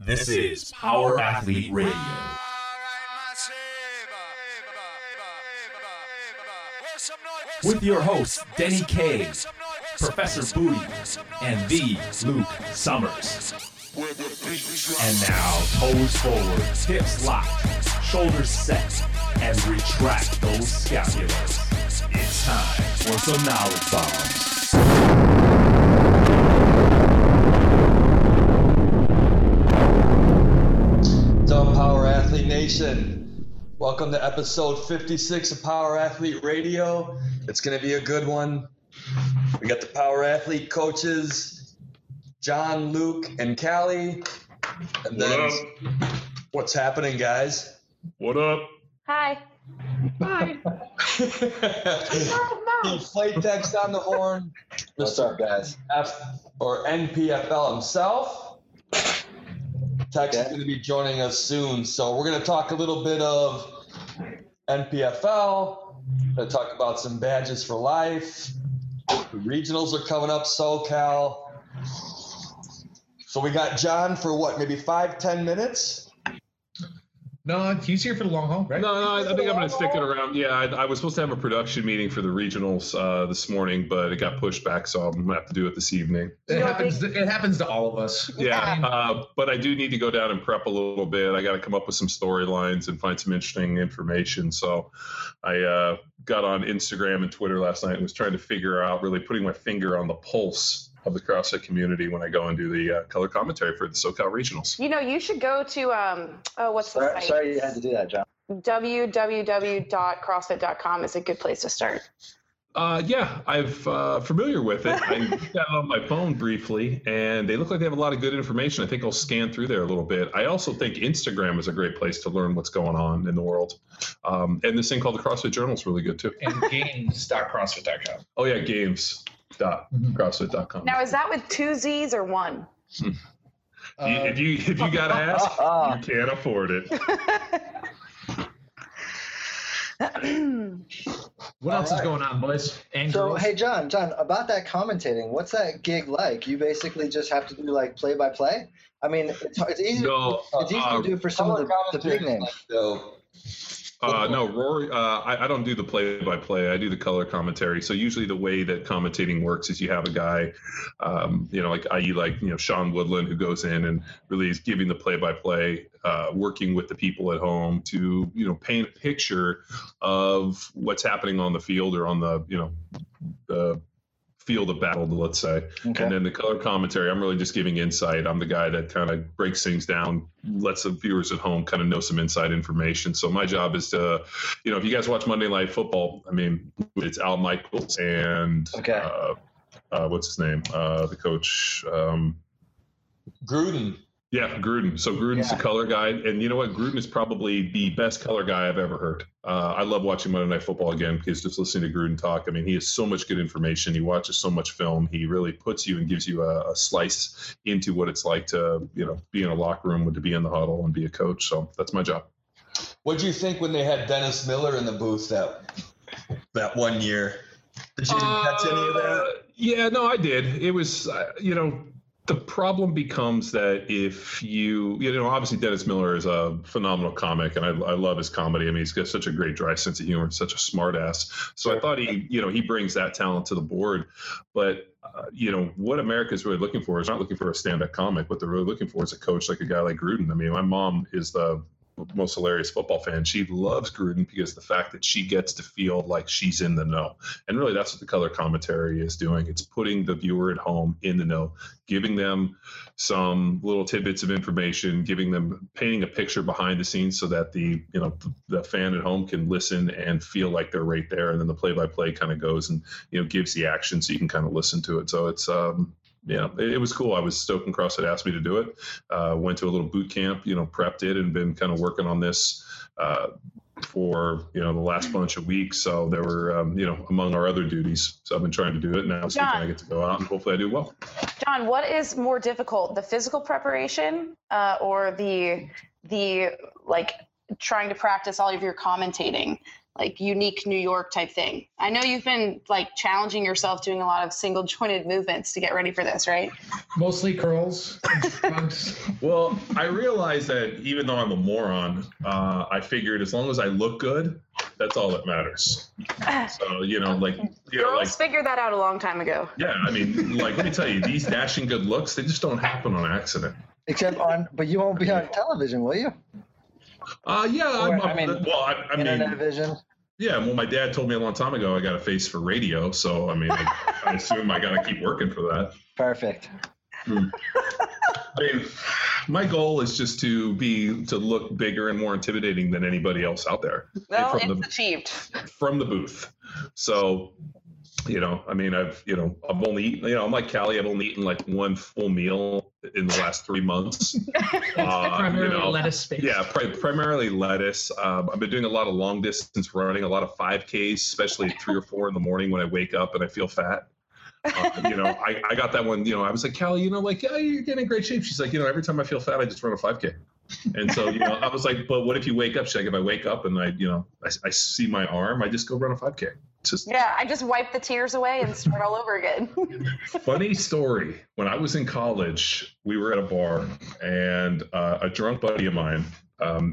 This is Power Athlete Radio. With your hosts, Denny Kaye, Professor Booty, and V. Luke Summers. And now, toes forward, hips locked, shoulders set, and retract those scapulas. It's time for some knowledge bombs. Nation. Welcome to episode 56 of Power Athlete Radio. It's going to be a good one. We got the Power Athlete coaches, John, Luke, and Callie. And then, what up? What's happening, guys? What up? Hi. Hi. Inflate Dex on the horn. What's up, guys? NPFL himself. Tex is going to be joining us soon, so we're going to talk a little bit of NPFL, we're going to talk about some Badges for Life, the regionals are coming up, SoCal. So we got John for what, maybe 5-10 minutes? No, he's here for the long haul, right? No, I think I'm going to stick it around. Yeah, I was supposed to have a production meeting for the regionals this morning, but it got pushed back, so I'm going to have to do it this evening. It happens to all of us. Yeah, but I do need to go down and prep a little bit. I got to come up with some storylines and find some interesting information. So I got on Instagram and Twitter last night and was trying to figure out, really putting my finger on the pulse of the CrossFit community when I go and do the color commentary for the SoCal regionals. You know, you should go to, the site? Sorry you had to do that, John. www.crossfit.com is a good place to start. I'm familiar with it. I got it on my phone briefly, and they look like they have a lot of good information. I think I'll scan through there a little bit. I also think Instagram is a great place to learn what's going on in the world. And this thing called the CrossFit Journal is really good, too. And games.crossfit.com. Oh, yeah, games.crossfit.com. Now, is that with two Z's or one? If you gotta ask, you can't afford it. What else is going on, boys? Girls? Hey, John, about that commentating, what's that gig like? You basically just have to do like play by play. I mean, it's easy to do for some of the big names. Rory, I don't do the play-by-play. I do the color commentary. So usually the way that commentating works is you have a guy, Sean Woodland, who goes in and really is giving the play-by-play, working with the people at home to, paint a picture of what's happening on the field or on the, the field of battle, let's say. Okay. And then the color commentary, I'm really just giving insight. I'm the guy that kind of breaks things down, lets the viewers at home kind of know some inside information. So my job is to, if you guys watch Monday Night Football, I mean, it's Al Michaels and what's his name? The coach. Gruden. Yeah, Gruden. So Gruden's the color guy. And you know what? Gruden is probably the best color guy I've ever heard. I love watching Monday Night Football again because just listening to Gruden talk, I mean, he has so much good information. He watches so much film. He really puts you and gives you a slice into what it's like to, be in a locker room, to be in the huddle and be a coach. So that's my job. What do you think when they had Dennis Miller in the booth that one year? Did you catch any of that? Yeah, no, I did. It was, the problem becomes that if obviously Dennis Miller is a phenomenal comic, and I love his comedy. I mean, he's got such a great dry sense of humor and such a smart ass. So I thought he brings that talent to the board. But, what America's really looking for is not looking for a stand-up comic. What they're really looking for is a coach like a guy like Gruden. I mean, my mom is the most hilarious football fan. She loves Gruden because the fact that she gets to feel like she's in the know. And really that's what the color commentary is doing. It's putting the viewer at home in the know, giving them some little tidbits of information, painting a picture behind the scenes so that the fan at home can listen and feel like they're right there. And then the play-by-play kind of goes and, gives the action so you can kind of listen to it. So it's, it was cool. I was stoked when CrossFit asked me to do it. Went to a little boot camp, prepped it and been kind of working on this for, the last bunch of weeks. So there were, among our other duties. So I've been trying to do it now. So I get to go out and hopefully I do well. John, what is more difficult, the physical preparation or the trying to practice all of your commentating? like unique New York type thing. I know you've been like challenging yourself doing a lot of single jointed movements to get ready for this, right? Mostly curls. Well, I realized that even though I'm a moron, I figured as long as I look good, that's all that matters. So, girls figured that out a long time ago. Yeah. I mean, let me tell you, these dashing good looks, they just don't happen on accident. But you won't be on television, will you? Vision. Yeah, well, my dad told me a long time ago I got a face for radio, so I assume I got to keep working for that. Perfect. My goal is just to look bigger and more intimidating than anybody else out there. Well, achieved from the booth. So, I've only eaten, I'm like Callie, I've only eaten like one full meal in the last 3 months. Primarily lettuce space. Yeah, primarily lettuce. I've been doing a lot of long distance running, a lot of 5Ks, especially at 3 or 4 in the morning when I wake up and I feel fat. I got that one, I was like, Callie, you're getting in great shape. She's like, every time I feel fat, I just run a 5K. And so, I was like, but what if you wake up? She's like, if I wake up and I see my arm, I just go run a 5K. I just wipe the tears away and start all over again. Funny story. When I was in college, we were at a bar and a drunk buddy of mine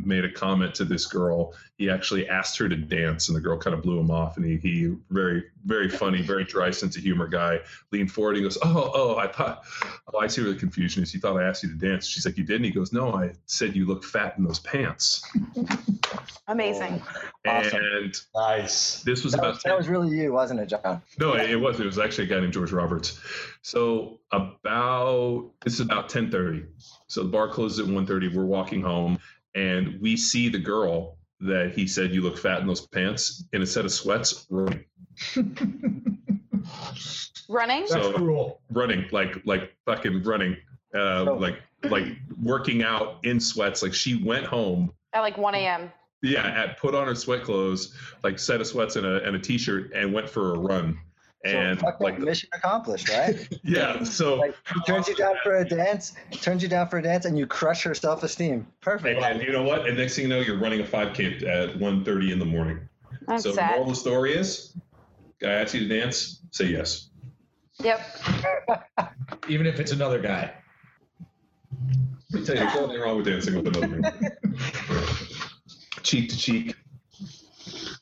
made a comment to this girl. He actually asked her to dance and the girl kind of blew him off. And he very, very funny, very dry sense of humor guy, leaned forward. He goes, I see where the confusion is. He thought I asked you to dance. She's like, you didn't? He goes, no, I said you look fat in those pants. Amazing. Awesome. And nice. This was that was really you, wasn't it, John? No, it wasn't. It was actually a guy named George Roberts. So this is about 10:30. So the bar closes at 1:30. We're walking home and we see the girl that he said, you look fat in those pants, in a set of sweats running. Running? So, that's cruel. Running, like fucking running, like working out in sweats. Like she went home. At like 1 a.m. Yeah, put on her sweat clothes, like set of sweats and a t-shirt, and went for a run. And so mission accomplished, right? Yeah. So turns you down for a dance, and you crush her self-esteem. Perfect. And you know what? And next thing you know, you're running a 5K at 1:30 in the morning. That's so sad. The moral of the story is, guy asks you to dance, say yes. Yep. Even if it's another guy. Let me tell you, there's nothing wrong with dancing with another man. Cheek to cheek.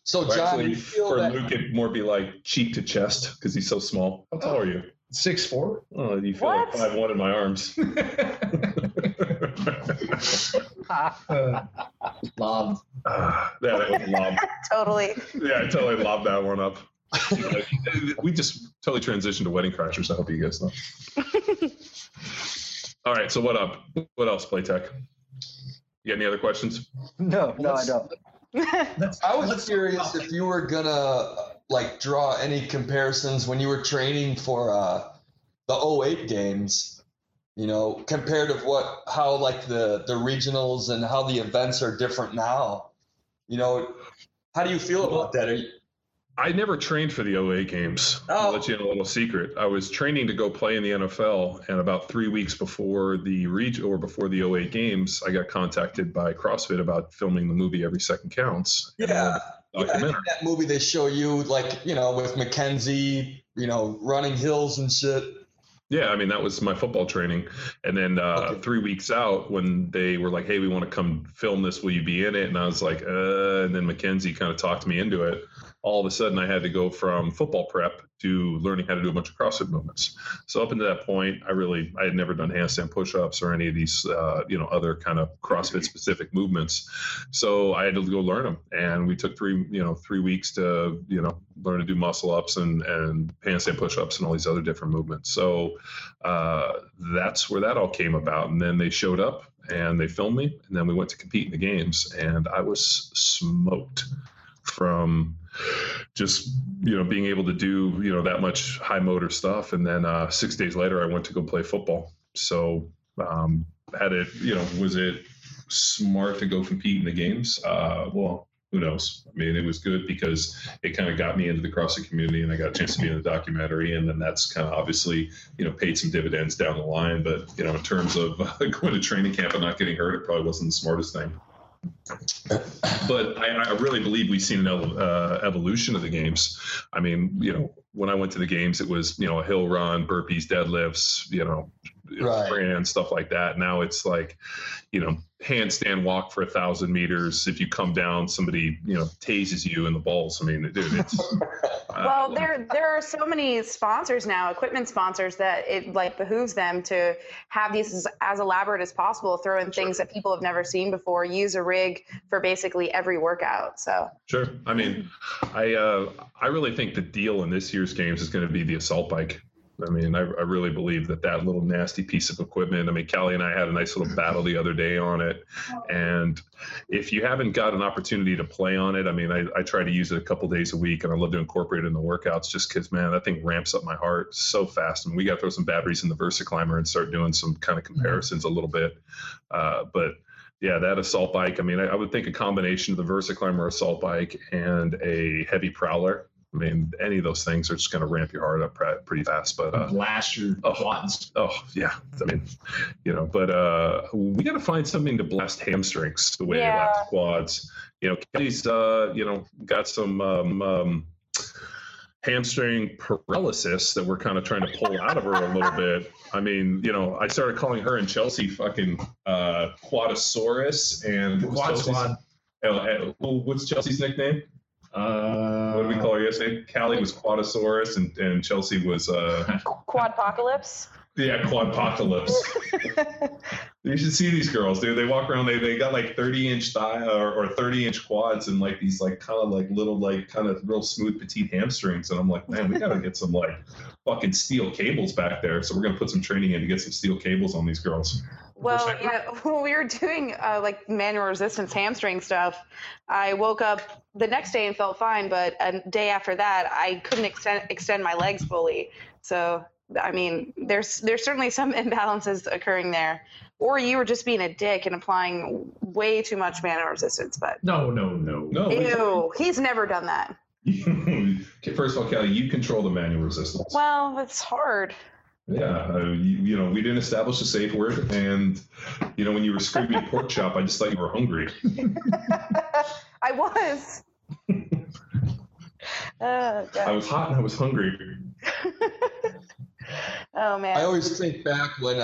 So, John, actually, you feel for that... Luke, it'd more be like cheek to chest because he's so small. How tall are you? 6'4". Oh, you feel like 5'1" in my arms. Lob. That was a lob. Totally. Yeah, I totally lobbed that one up. We just totally transitioned to Wedding Crashers. I hope you guys know. All right. So, what else, Playtech? You got any other questions? No, I don't. I was curious if you were gonna draw any comparisons when you were training for the 2008 games, compared to how the regionals and how the events are different now. How do you feel about that? I never trained for the 2008 games. Oh. I'll let you in a little secret. I was training to go play in the NFL, and about 3 weeks before the 2008 games, I got contacted by CrossFit about filming the movie Every Second Counts. Yeah. I think that movie they show you, with McKenzie, running hills and shit. Yeah, that was my football training. And then 3 weeks out when they were like, hey, we want to come film this. Will you be in it? And I was like, and then McKenzie kind of talked me into it. All of a sudden I had to go from football prep to learning how to do a bunch of CrossFit movements. So up until that point, I had never done handstand push-ups or any of these, other kind of CrossFit specific movements. So I had to go learn them. And we took 3 weeks to, learn to do muscle-ups and handstand push-ups and all these other different movements. So that's where that all came about. And then they showed up and they filmed me and then we went to compete in the games and I was smoked from just being able to do that much high motor stuff. And then 6 days later I went to go play football. So was it smart to go compete in the games? Well, who knows? It was good because it kind of got me into the CrossFit community and I got a chance to be in the documentary, and then that's kind of obviously paid some dividends down the line. But in terms of going to training camp and not getting hurt, it probably wasn't the smartest thing. But I really believe we've seen an evolution of the games. I mean, you know, when I went to the games, it was, you know, a hill run, burpees, deadlifts, you know, right, stuff like that. Now it's like, you know, handstand walk for 1,000 meters. If you come down, somebody, you know, tases you in the balls. I mean, dude, it's well, there are so many sponsors now, equipment sponsors, that it like behooves them to have these as elaborate as possible, throw in things that people have never seen before, use a rig for basically every workout. So sure. I mean, I really think the deal in this year's games is going to be the assault bike. I mean, I really believe that little nasty piece of equipment. I mean, Callie and I had a nice little battle the other day on it. And if you haven't got an opportunity to play on it, I mean, I try to use it a couple days a week, and I love to incorporate it in the workouts just because, man, that thing ramps up my heart so fast. And we got to throw some batteries in the VersaClimber and start doing some kind of comparisons a little bit. But yeah, that assault bike, I mean, I would think a combination of the VersaClimber assault bike and a heavy prowler. I mean, any of those things are just going to ramp your heart up pretty fast. But blast your quads. Oh, yeah. I mean, you know, but we got to find something to blast hamstrings the way they blast quads. You know, Kelly's, you know, got some hamstring paralysis that we're kind of trying to pull out of her a little bit. I mean, you know, I started calling her and Chelsea fucking Quadasaurus and Quad Squad. What's Chelsea's nickname? What did we call her yesterday? Callie was Quadasaurus and Chelsea was Quadpocalypse. Yeah, Quadpocalypse. You should see these girls, dude. They walk around. They got like 30-inch thigh or 30-inch quads and like these like kind of like little like kind of real smooth petite hamstrings. And I'm like, man, we gotta get some like fucking steel cables back there. So we're gonna put some training in to get some steel cables on these girls. Well, yeah, when we were doing like manual resistance hamstring stuff, I woke up the next day and felt fine, but a day after that, I couldn't extend my legs fully. So, I mean, there's certainly some imbalances occurring there. Or you were just being a dick and applying way too much manual resistance. But no. Ew, he's never done that. First of all, Callie, you control the manual resistance. Well, it's hard. Yeah, you know, we didn't establish a safe word, and you know, when you were screaming pork chop, I just thought you were hungry. I was. I was hot and I was hungry. Oh man! I always think back when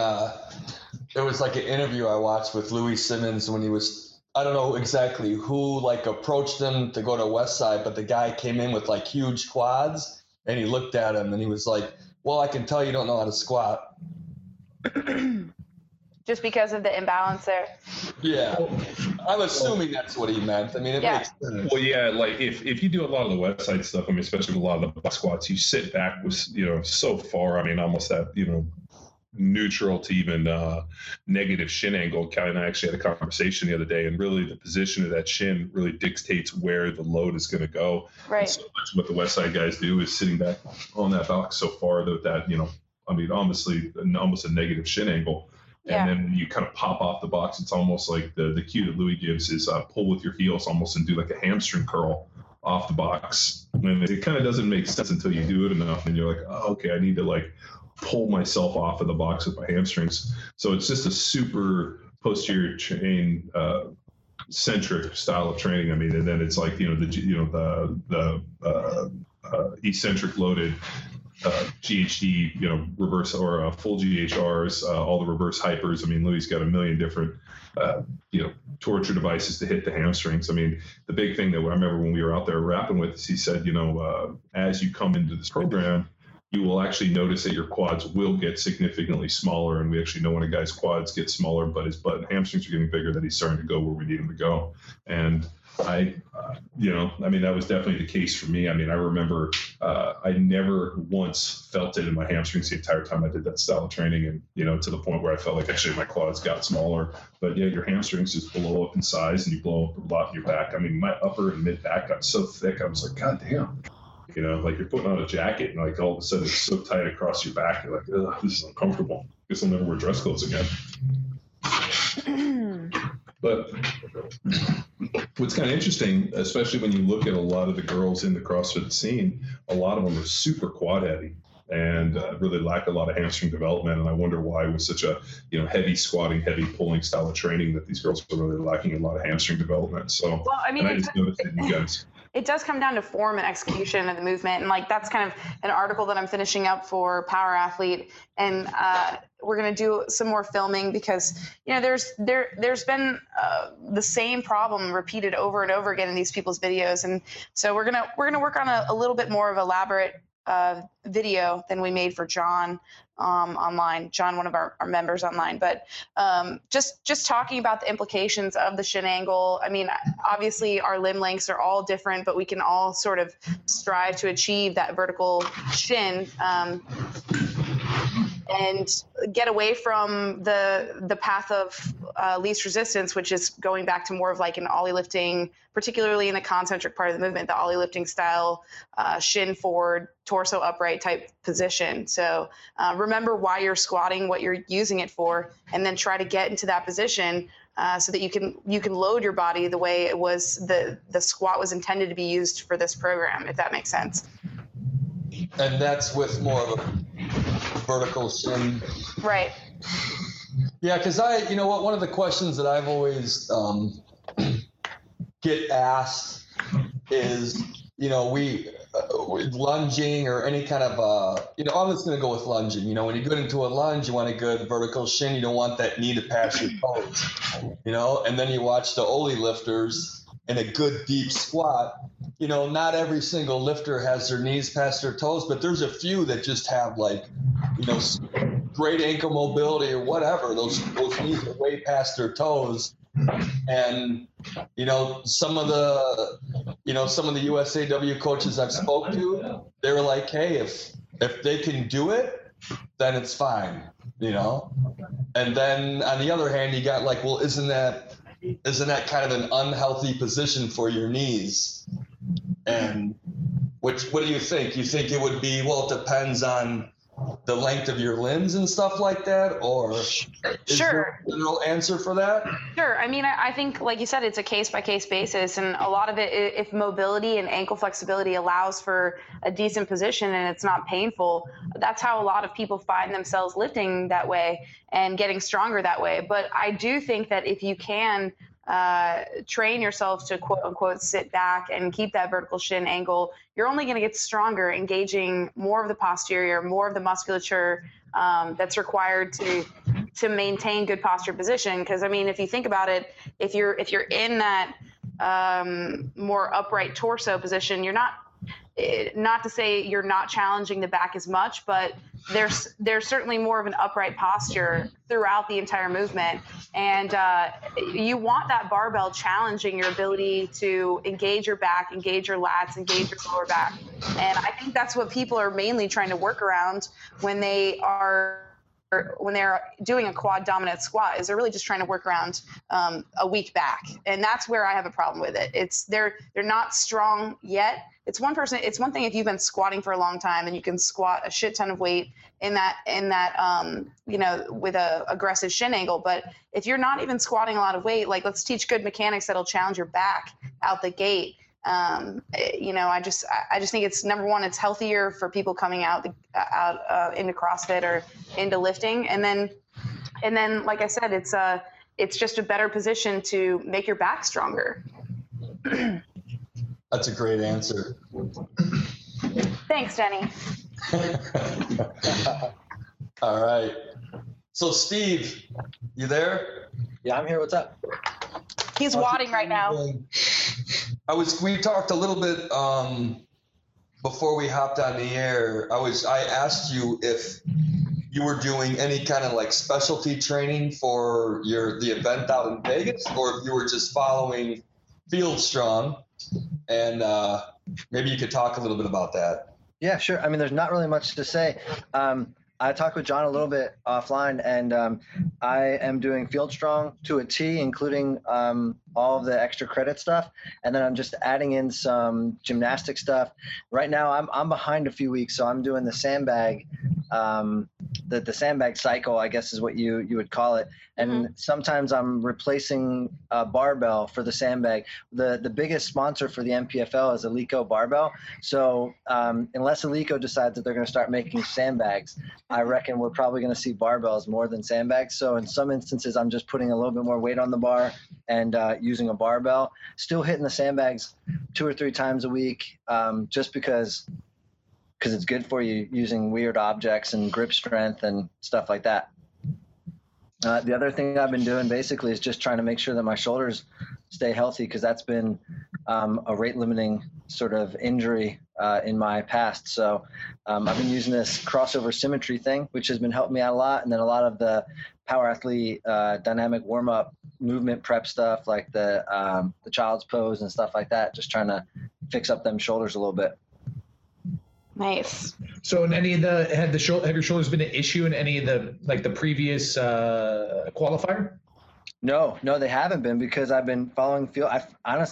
there was like an interview I watched with Louis Simmons when he was, I don't know exactly who like approached him to go to West Side, but the guy came in with like huge quads, and he looked at him and he was like, well, I can tell you don't know how to squat. Just because of the imbalance there. Yeah. I'm assuming that's what he meant. I mean, it makes sense. Well, yeah, like if you do a lot of the website stuff, I mean, especially with a lot of the box squats, you sit back with, you know, so far, I mean, almost that, you know, neutral to even negative shin angle. Callie and I actually had a conversation the other day, and really the position of that shin really dictates where the load is going to go. Right. And so much what the West Side guys do is sitting back on that box so far that, you know, I mean, honestly, almost a negative shin angle. Yeah. And then when you kind of pop off the box, it's almost like the cue that Louis gives is pull with your heels almost and do like a hamstring curl off the box. And it kind of doesn't make sense until you do it enough. And you're like, oh, okay, I need to like pull myself off of the box with my hamstrings. So it's just a super posterior chain centric style of training. I mean, and then it's like, you know, the eccentric loaded GHD, you know, reverse or full GHRs, all the reverse hypers. I mean, Louis got a million different, you know, torture devices to hit the hamstrings. I mean, the big thing that I remember when we were out there rapping with is he said, you know, as you come into this program, you will actually notice that your quads will get significantly smaller. And we actually know when a guy's quads get smaller, but his butt and hamstrings are getting bigger, that he's starting to go where we need him to go. And I you know, I mean, that was definitely the case for me. I mean, I remember I never once felt it in my hamstrings the entire time I did that style of training. And, you know, to the point where I felt like actually my quads got smaller. But, yeah, your hamstrings just blow up in size and you blow up a lot in your back. I mean, my upper and mid back got so thick, I was like, God damn. You know, like you're putting on a jacket and like all of a sudden it's so tight across your back. You're like, ugh, this is uncomfortable. I guess I'll never wear dress clothes again. But what's kind of interesting, especially when you look at a lot of the girls in the CrossFit scene, a lot of them are super quad heavy. and really lack a lot of hamstring development. And I wonder why with such a, you know, heavy squatting, heavy pulling style of training that these girls are really lacking a lot of hamstring development. So well, I mean, I just noticed that you guys. It does come down to form and execution of the movement. And like, that's kind of an article that I'm finishing up for Power Athlete. And we're going to do some more filming because, you know, there's been the same problem repeated over and over again in these people's videos. And so we're going to work on a little bit more of elaborate video than we made for John online, John, one of our members online. But just talking about the implications of the shenangle. I mean, obviously our limb lengths are all different, but we can all sort of strive to achieve that vertical shin and get away from the path of least resistance, which is going back to more of like an Oly lifting, particularly in the concentric part of the movement, the Oly lifting style, shin forward, torso upright type position. So remember why you're squatting, what you're using it for, and then try to get into that position so that you can load your body the way it was the squat was intended to be used for this program, if that makes sense. And that's with more of a vertical shin. Right. Yeah, because you know what, one of the questions that I've always get asked is, you know, with lunging or any kind of, you know, I'm just going to go with lunging. You know, when you get into a lunge, you want a good vertical shin. You don't want that knee to pass your toes, you know, and then you watch the Oly lifters in a good deep squat. You know, not every single lifter has their knees past their toes, but there's a few that just have like, you know, great ankle mobility or whatever. Those knees are way past their toes. And, you know, some of the USAW coaches I've spoke to, they were like, hey, if they can do it, then it's fine, you know? And then on the other hand, you got like, well, isn't that kind of an unhealthy position for your knees? And what do you think? You think it would be, well, it depends on the length of your limbs and stuff like that, or is there a general answer for that? Sure. I mean, I think, like you said, it's a case-by-case basis, and a lot of it, if mobility and ankle flexibility allows for a decent position and it's not painful, that's how a lot of people find themselves lifting that way and getting stronger that way. But I do think that if you can train yourself to quote unquote sit back and keep that vertical shin angle, you're only going to get stronger, engaging more of the posterior, more of the musculature that's required to maintain good posture position. Because I mean, if you think about it, if you're in that more upright torso position, you're not to say you're not challenging the back as much, but there's certainly more of an upright posture throughout the entire movement. And you want that barbell challenging your ability to engage your back, engage your lats, engage your lower back. And I think that's what people are mainly trying to work around when they're doing a quad dominant squat, is they're really just trying to work around a weak back. And that's where I have a problem with it. It's they're not strong yet. It's one thing if you've been squatting for a long time and you can squat a shit ton of weight in that you know, with a aggressive shin angle. But if you're not even squatting a lot of weight, like, let's teach good mechanics that'll challenge your back out the gate. You know, I just think it's, number one, it's healthier for people coming out into CrossFit or into lifting. And then, like I said, it's just a better position to make your back stronger. That's a great answer. Thanks, Denny. All right. So, Steve, you there? Yeah, I'm here. What's up? He's wadding right now. We talked a little bit before we hopped on the air. I asked you if you were doing any kind of like specialty training for the event out in Vegas, or if you were just following Field Strong. And maybe you could talk a little bit about that. Yeah, sure. I mean, there's not really much to say. I talked with John a little bit offline, and I am doing Field Strong to a T, including all of the extra credit stuff. And then I'm just adding in some gymnastic stuff. Right now, I'm behind a few weeks, so I'm doing the sandbag the sandbag cycle, I guess is what you would call it. And sometimes I'm replacing a barbell for the sandbag. The biggest sponsor for the NPFL is Alico Barbell. So unless Alico decides that they're going to start making sandbags, I reckon we're probably going to see barbells more than sandbags. So in some instances, I'm just putting a little bit more weight on the bar and using a barbell, still hitting the sandbags 2 or 3 times a week, just because it's good for you using weird objects and grip strength and stuff like that. The other thing I've been doing basically is just trying to make sure that my shoulders stay healthy, because that's been a rate limiting sort of injury in my past. So I've been using this crossover symmetry thing, which has been helping me out a lot. And then a lot of the power athlete dynamic warm up movement prep stuff, like the child's pose and stuff like that, just trying to fix up them shoulders a little bit. Nice. So, in any of the have your shoulders been an issue in any of the previous qualifier? No, they haven't been, because I've been following Field. I feel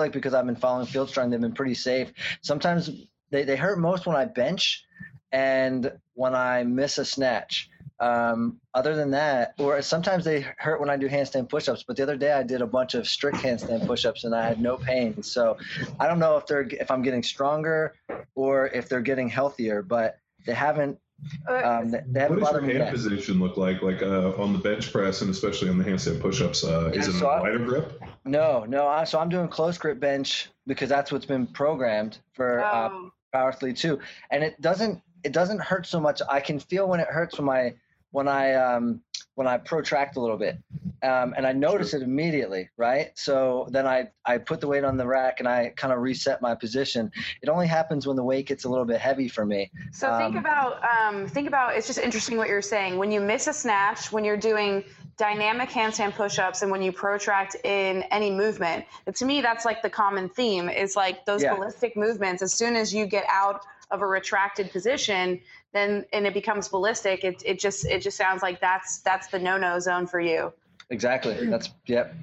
like because I've been following Field Strong, they've been pretty safe. Sometimes they hurt most when I bench and when I miss a snatch. Other than that, or sometimes they hurt when I do handstand pushups, but the other day I did a bunch of strict handstand pushups and I had no pain. So I don't know if I'm getting stronger or if they're getting healthier, but they haven't. They haven't bothered me yet. What does your hand position look like? Like on the bench press and especially on the handstand pushups, is it a wider grip? No. So I'm doing close grip bench because that's what's been programmed for Power Athlete 2, and it doesn't hurt so much. I can feel when it hurts when I protract a little bit, and I notice it immediately, right? So then I put the weight on the rack and I kind of reset my position. It only happens when the weight gets a little bit heavy for me. So think about it's just interesting what you're saying. When you miss a snatch, when you're doing dynamic handstand pushups, and when you protract in any movement, but to me that's like the common theme is like those ballistic movements. As soon as you get out of a retracted position, then and it becomes ballistic. It just sounds like that's the no-no zone for you. Exactly.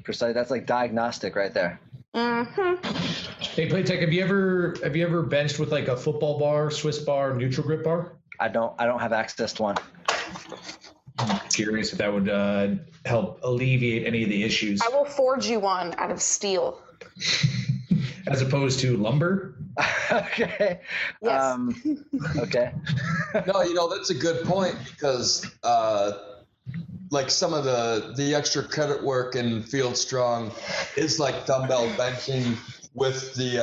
Precise. That's like diagnostic right there. Hey, Playtech, have you ever benched with like a football bar, Swiss bar, neutral grip bar? I don't have access to one. I'm curious if that would help alleviate any of the issues. I will forge you one out of steel. As opposed to lumber? Okay. Yes. Okay. No, that's a good point, because some of the extra credit work in Field Strong is like dumbbell benching with the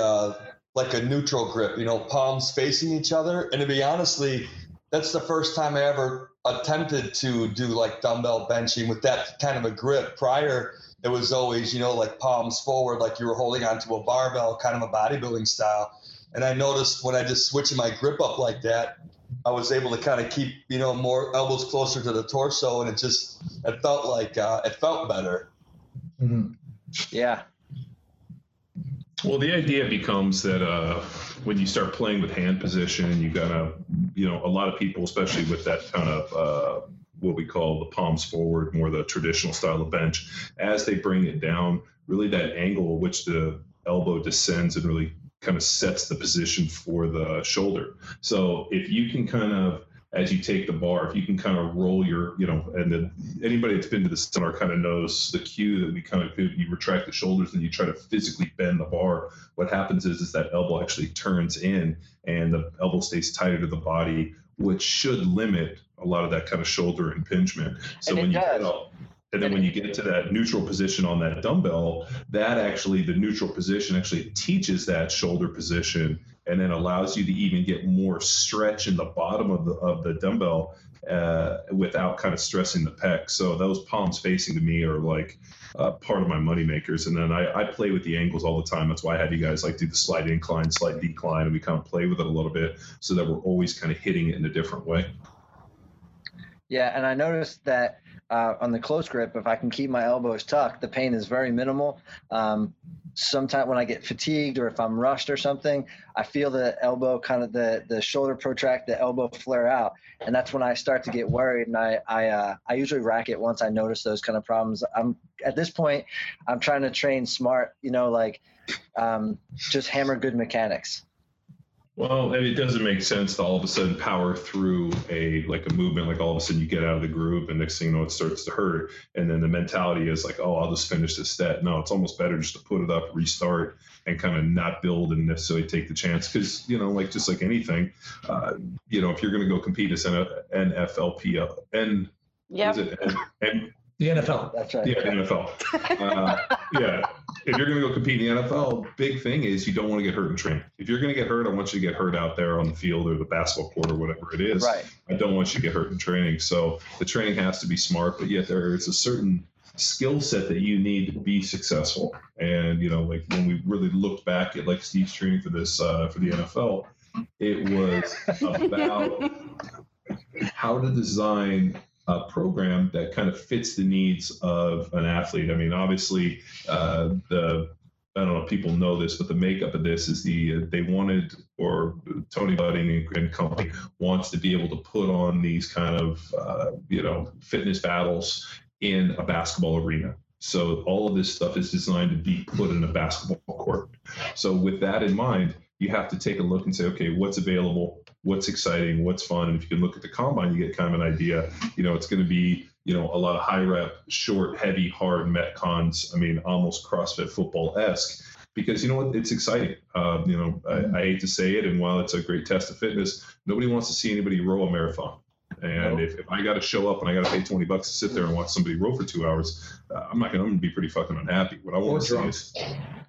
a neutral grip, palms facing each other. And to be honestly, that's the first time I ever attempted to do like dumbbell benching with that kind of a grip. Prior, it was always, palms forward, like you were holding onto a barbell, kind of a bodybuilding style. And I noticed when I just switched my grip up like that, I was able to kind of keep, more elbows closer to the torso, and it felt better. Mm-hmm. Yeah. Well, the idea becomes that when you start playing with hand position, you gotta, a lot of people, especially with that kind of what we call the palms forward, more the traditional style of bench, as they bring it down, really that angle at which the elbow descends and really kind of sets the position for the shoulder. So if you can kind of, as you take the bar, if you can kind of roll your, and then anybody that's been to the seminar kind of knows the cue that we kind of do. You retract the shoulders and you try to physically bend the bar. What happens is that elbow actually turns in and the elbow stays tighter to the body, which should limit a lot of that kind of shoulder impingement. So when you get up, and then when you get to that neutral position on that dumbbell, the neutral position actually teaches that shoulder position and then allows you to even get more stretch in the bottom of the dumbbell without kind of stressing the pec. So those palms facing to me are like part of my money makers. And then I play with the angles all the time. That's why I have you guys do the slight incline, slight decline, and we kind of play with it a little bit so that we're always kind of hitting it in a different way. Yeah, and I noticed that on the close grip, if I can keep my elbows tucked, the pain is very minimal. Sometimes when I get fatigued or if I'm rushed or something, I feel the elbow kind of the shoulder protract, the elbow flare out, and that's when I start to get worried. And I usually rack it once I notice those kind of problems. At this point, I'm trying to train smart, just hammer good mechanics. Well, and it doesn't make sense to all of a sudden power through a movement. Like all of a sudden you get out of the groove and next thing you know, it starts to hurt. And then the mentality is like, oh, I'll just finish this set. No, it's almost better just to put it up, restart, and kind of not build and necessarily take the chance. Cause you know, like, just like anything, if you're going to go compete as an NFLPL and yep. The NFL. That's right. Yeah, NFL. Yeah. If you're going to go compete in the NFL, big thing is you don't want to get hurt in training. If you're going to get hurt, I want you to get hurt out there on the field or the basketball court or whatever it is. Right. I don't want you to get hurt in training. So the training has to be smart, but yet there is a certain skill set that you need to be successful. And, you know, like when we really looked back at like Steve's training for this, for the NFL, it was about how to design a program that kind of fits the needs of an athlete. I mean, obviously, I don't know if people know this, but the makeup of this is Tony Budding and company wants to be able to put on these kind of, fitness battles in a basketball arena. So all of this stuff is designed to be put in a basketball court. So with that in mind, you have to take a look and say, okay, what's available, what's exciting, what's fun. And if you can look at the combine, you get kind of an idea. You know, it's going to be, you know, a lot of high rep, short, heavy, hard metcons. I mean, almost CrossFit football-esque, because you know what? It's exciting. I hate to say it. And while it's a great test of fitness, nobody wants to see anybody row a marathon. And if I got to show up and I got to pay $20 to sit there and watch somebody row for 2 hours, I'm going to be pretty fucking unhappy. What I want to see is,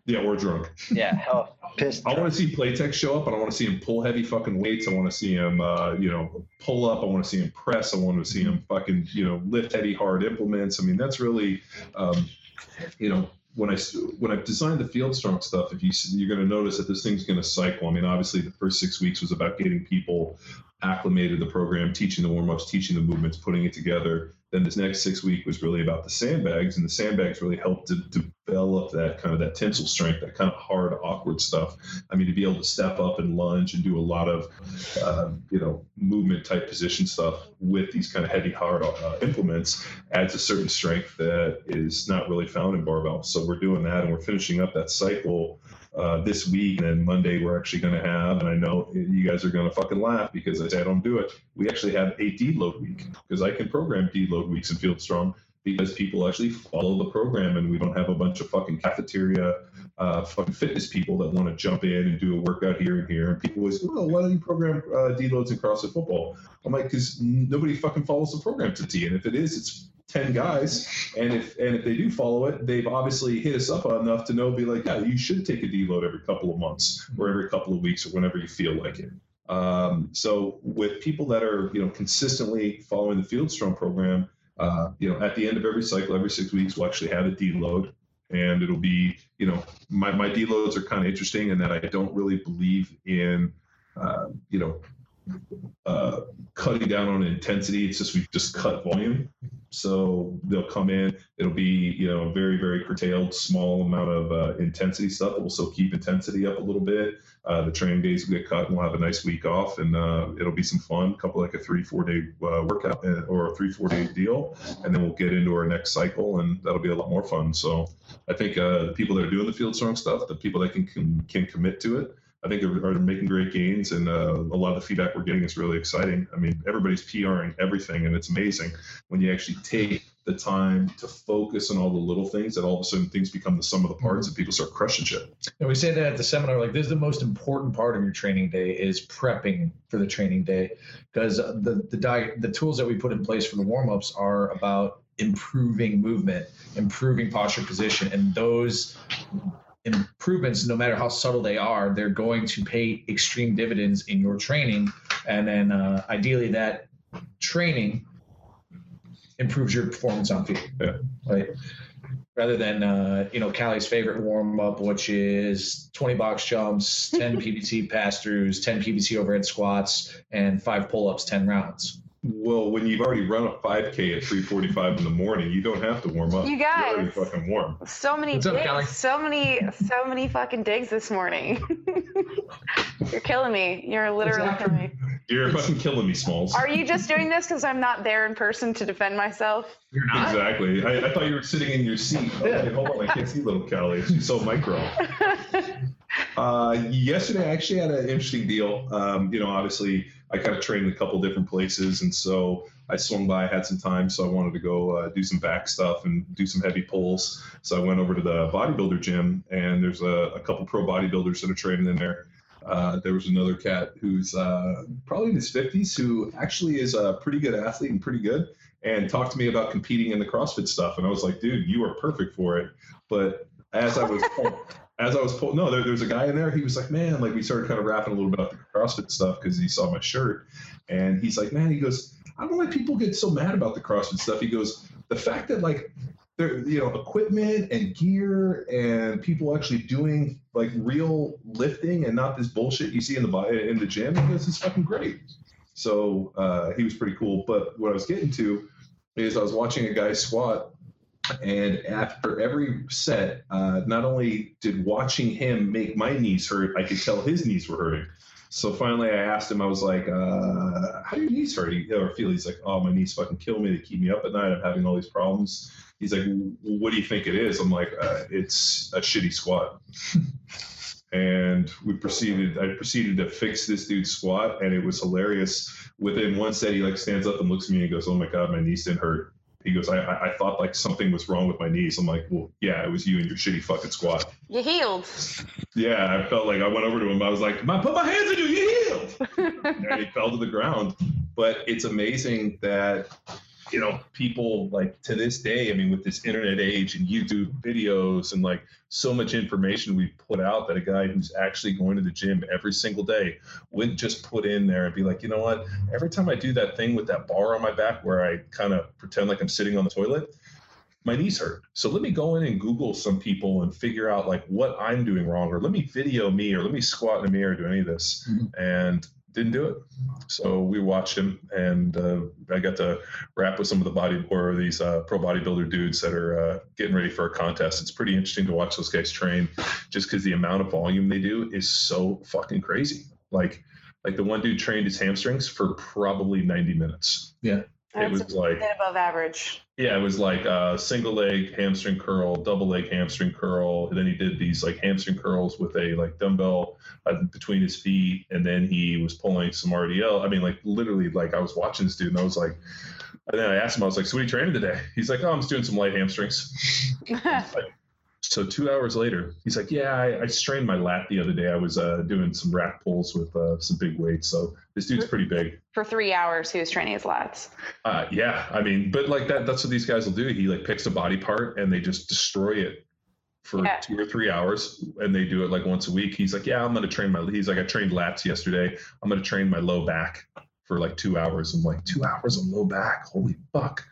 yeah, or drunk. Yeah, hell, pissed. I want to see Playtech show up, and I want to see him pull heavy fucking weights. I want to see him, pull up. I want to see him press. I want to see him fucking, lift heavy hard implements. I mean, that's really, When I've designed the Field Strong stuff, you're going to notice that this thing's going to cycle. I mean, obviously, the first 6 weeks was about getting people acclimated to the program, teaching the warm-ups, teaching the movements, putting it together. Then this next 6 weeks was really about the sandbags, and the sandbags really helped to develop that kind of that tensile strength, that kind of hard, awkward stuff. I mean, to be able to step up and lunge and do a lot of, movement type position stuff with these kind of heavy, hard implements adds a certain strength that is not really found in barbell. So we're doing that, and we're finishing up that cycle this week. And then Monday we're actually going to have, and I know you guys are going to fucking laugh because I say I don't do it, we actually have a deload week, because I can program deload weeks in Field Strong because people actually follow the program, and we don't have a bunch of fucking cafeteria fucking fitness people that want to jump in and do a workout here and here. And people always say, well, why don't you program deloads in CrossFit football? I'm like, because nobody fucking follows the program to T, and if it is, it's 10 guys, and if they do follow it, they've obviously hit us up enough to know, be like, yeah, you should take a deload every couple of months or every couple of weeks or whenever you feel like it. So with people that are, consistently following the Field Strong program, at the end of every cycle, every 6 weeks, we'll actually have a deload. And it'll be, my deloads are kind of interesting in that I don't really believe in, cutting down on intensity. It's just, we just cut volume. So they'll come in, it'll be, very, very curtailed, small amount of intensity stuff, but we'll still keep intensity up a little bit. The training days will get cut, and we'll have a nice week off, and it'll be some fun, a 3-4 day workout or a 3-4 day deal. And then we'll get into our next cycle, and that'll be a lot more fun. So I think the people that are doing the Field Strong stuff, the people that can commit to it, I think are making great gains, and a lot of the feedback we're getting is really exciting. I mean, everybody's PRing everything, and it's amazing when you actually take the time to focus on all the little things, that all of a sudden things become the sum of the parts, and people start crushing shit. And we say that at the seminar, like, this is the most important part of your training day, is prepping for the training day, because the diet, the tools that we put in place for the warm-ups are about improving movement, improving posture, position, and those improvements, no matter how subtle they are, they're going to pay extreme dividends in your training. And then ideally that training improves your performance on field. Yeah. Right. Rather than, Callie's favorite warm-up, which is 20 box jumps, 10 PVC pass-throughs, 10 PVC overhead squats, and 5 pull-ups, 10 rounds. Well, when you've already run a 5K at 3:45 in the morning, you don't have to warm up. You guys, you're already fucking warm. So many digs. So many fucking digs this morning. You're killing me. You're literally killing me. You're fucking killing me, Smalls. Are you just doing this because I'm not there in person to defend myself? You're not. Exactly. I thought you were sitting in your seat. Okay, hold on, I can't see little Callie. She's so micro. Yesterday, I actually had an interesting deal. Obviously, I kind of trained in a couple different places, and so I swung by. I had some time, so I wanted to go do some back stuff and do some heavy pulls. So I went over to the bodybuilder gym, and there's a couple pro bodybuilders that are training in there. There was another cat who's probably in his 50s who actually is a pretty good athlete and pretty good, and talked to me about competing in the CrossFit stuff. And I was like, dude, you are perfect for it. But as I was there's a guy in there. He was like, man, like we started kind of rapping a little bit about the CrossFit stuff because he saw my shirt. And he's like, man, he goes, I don't know why people get so mad about the CrossFit stuff. He goes, the fact that like there, equipment and gear and people actually doing like real lifting and not this bullshit you see in the gym, he goes, it's fucking great. So he was pretty cool. But what I was getting to is I was watching a guy squat, and after every set, not only did watching him make my knees hurt, I could tell his knees were hurting. So finally I asked him, I was like, how do your knees hurt? He's like, oh, my knees fucking kill me. They keep me up at night. I'm having all these problems. He's like, what do you think it is? I'm like, it's a shitty squat. And I proceeded to fix this dude's squat, and it was hilarious. Within one set, he like stands up and looks at me and goes, oh my God, my knees didn't hurt. He goes, I thought like something was wrong with my knees. I'm like, well, yeah, it was you and your shitty fucking squat. You healed. Yeah, I felt like I went over to him. I was like, put my hands on you, you healed. And he fell to the ground. But it's amazing that, people like to this day, I mean, with this internet age and YouTube videos and like so much information we put out, that a guy who's actually going to the gym every single day wouldn't just put in there and be like, you know what, every time I do that thing with that bar on my back where I kind of pretend like I'm sitting on the toilet, my knees hurt. So let me go in and Google some people and figure out like what I'm doing wrong, or let me video me, or let me squat in a mirror, do any of this. Mm-hmm. And didn't do it. So we watched him, and I got to rap with some of these pro bodybuilder dudes that are getting ready for a contest. It's pretty interesting to watch those guys train, just because the amount of volume they do is so fucking crazy. Like the one dude trained his hamstrings for probably 90 minutes. Yeah. It was like above average. Yeah, it was like single leg hamstring curl, double leg hamstring curl, and then he did these like hamstring curls with a like dumbbell between his feet, and then he was pulling some RDL. I mean, like literally, like I was watching this dude, and I was like, and then I asked him, I was like, "So what are you training today?" He's like, "Oh, I'm just doing some light hamstrings." So 2 hours later, he's like, yeah, I strained my lat the other day. I was doing some rack pulls with some big weights. So this dude's pretty big. For 3 hours, he was training his lats. Yeah. I mean, but like that's what these guys will do. He like picks a body part and they just destroy it for 2 or 3 hours. And they do it like once a week. He's like, yeah, I'm going to train my, he's like, I trained lats yesterday. I'm going to train my low back for like 2 hours. I'm like, 2 hours of low back. Holy fuck.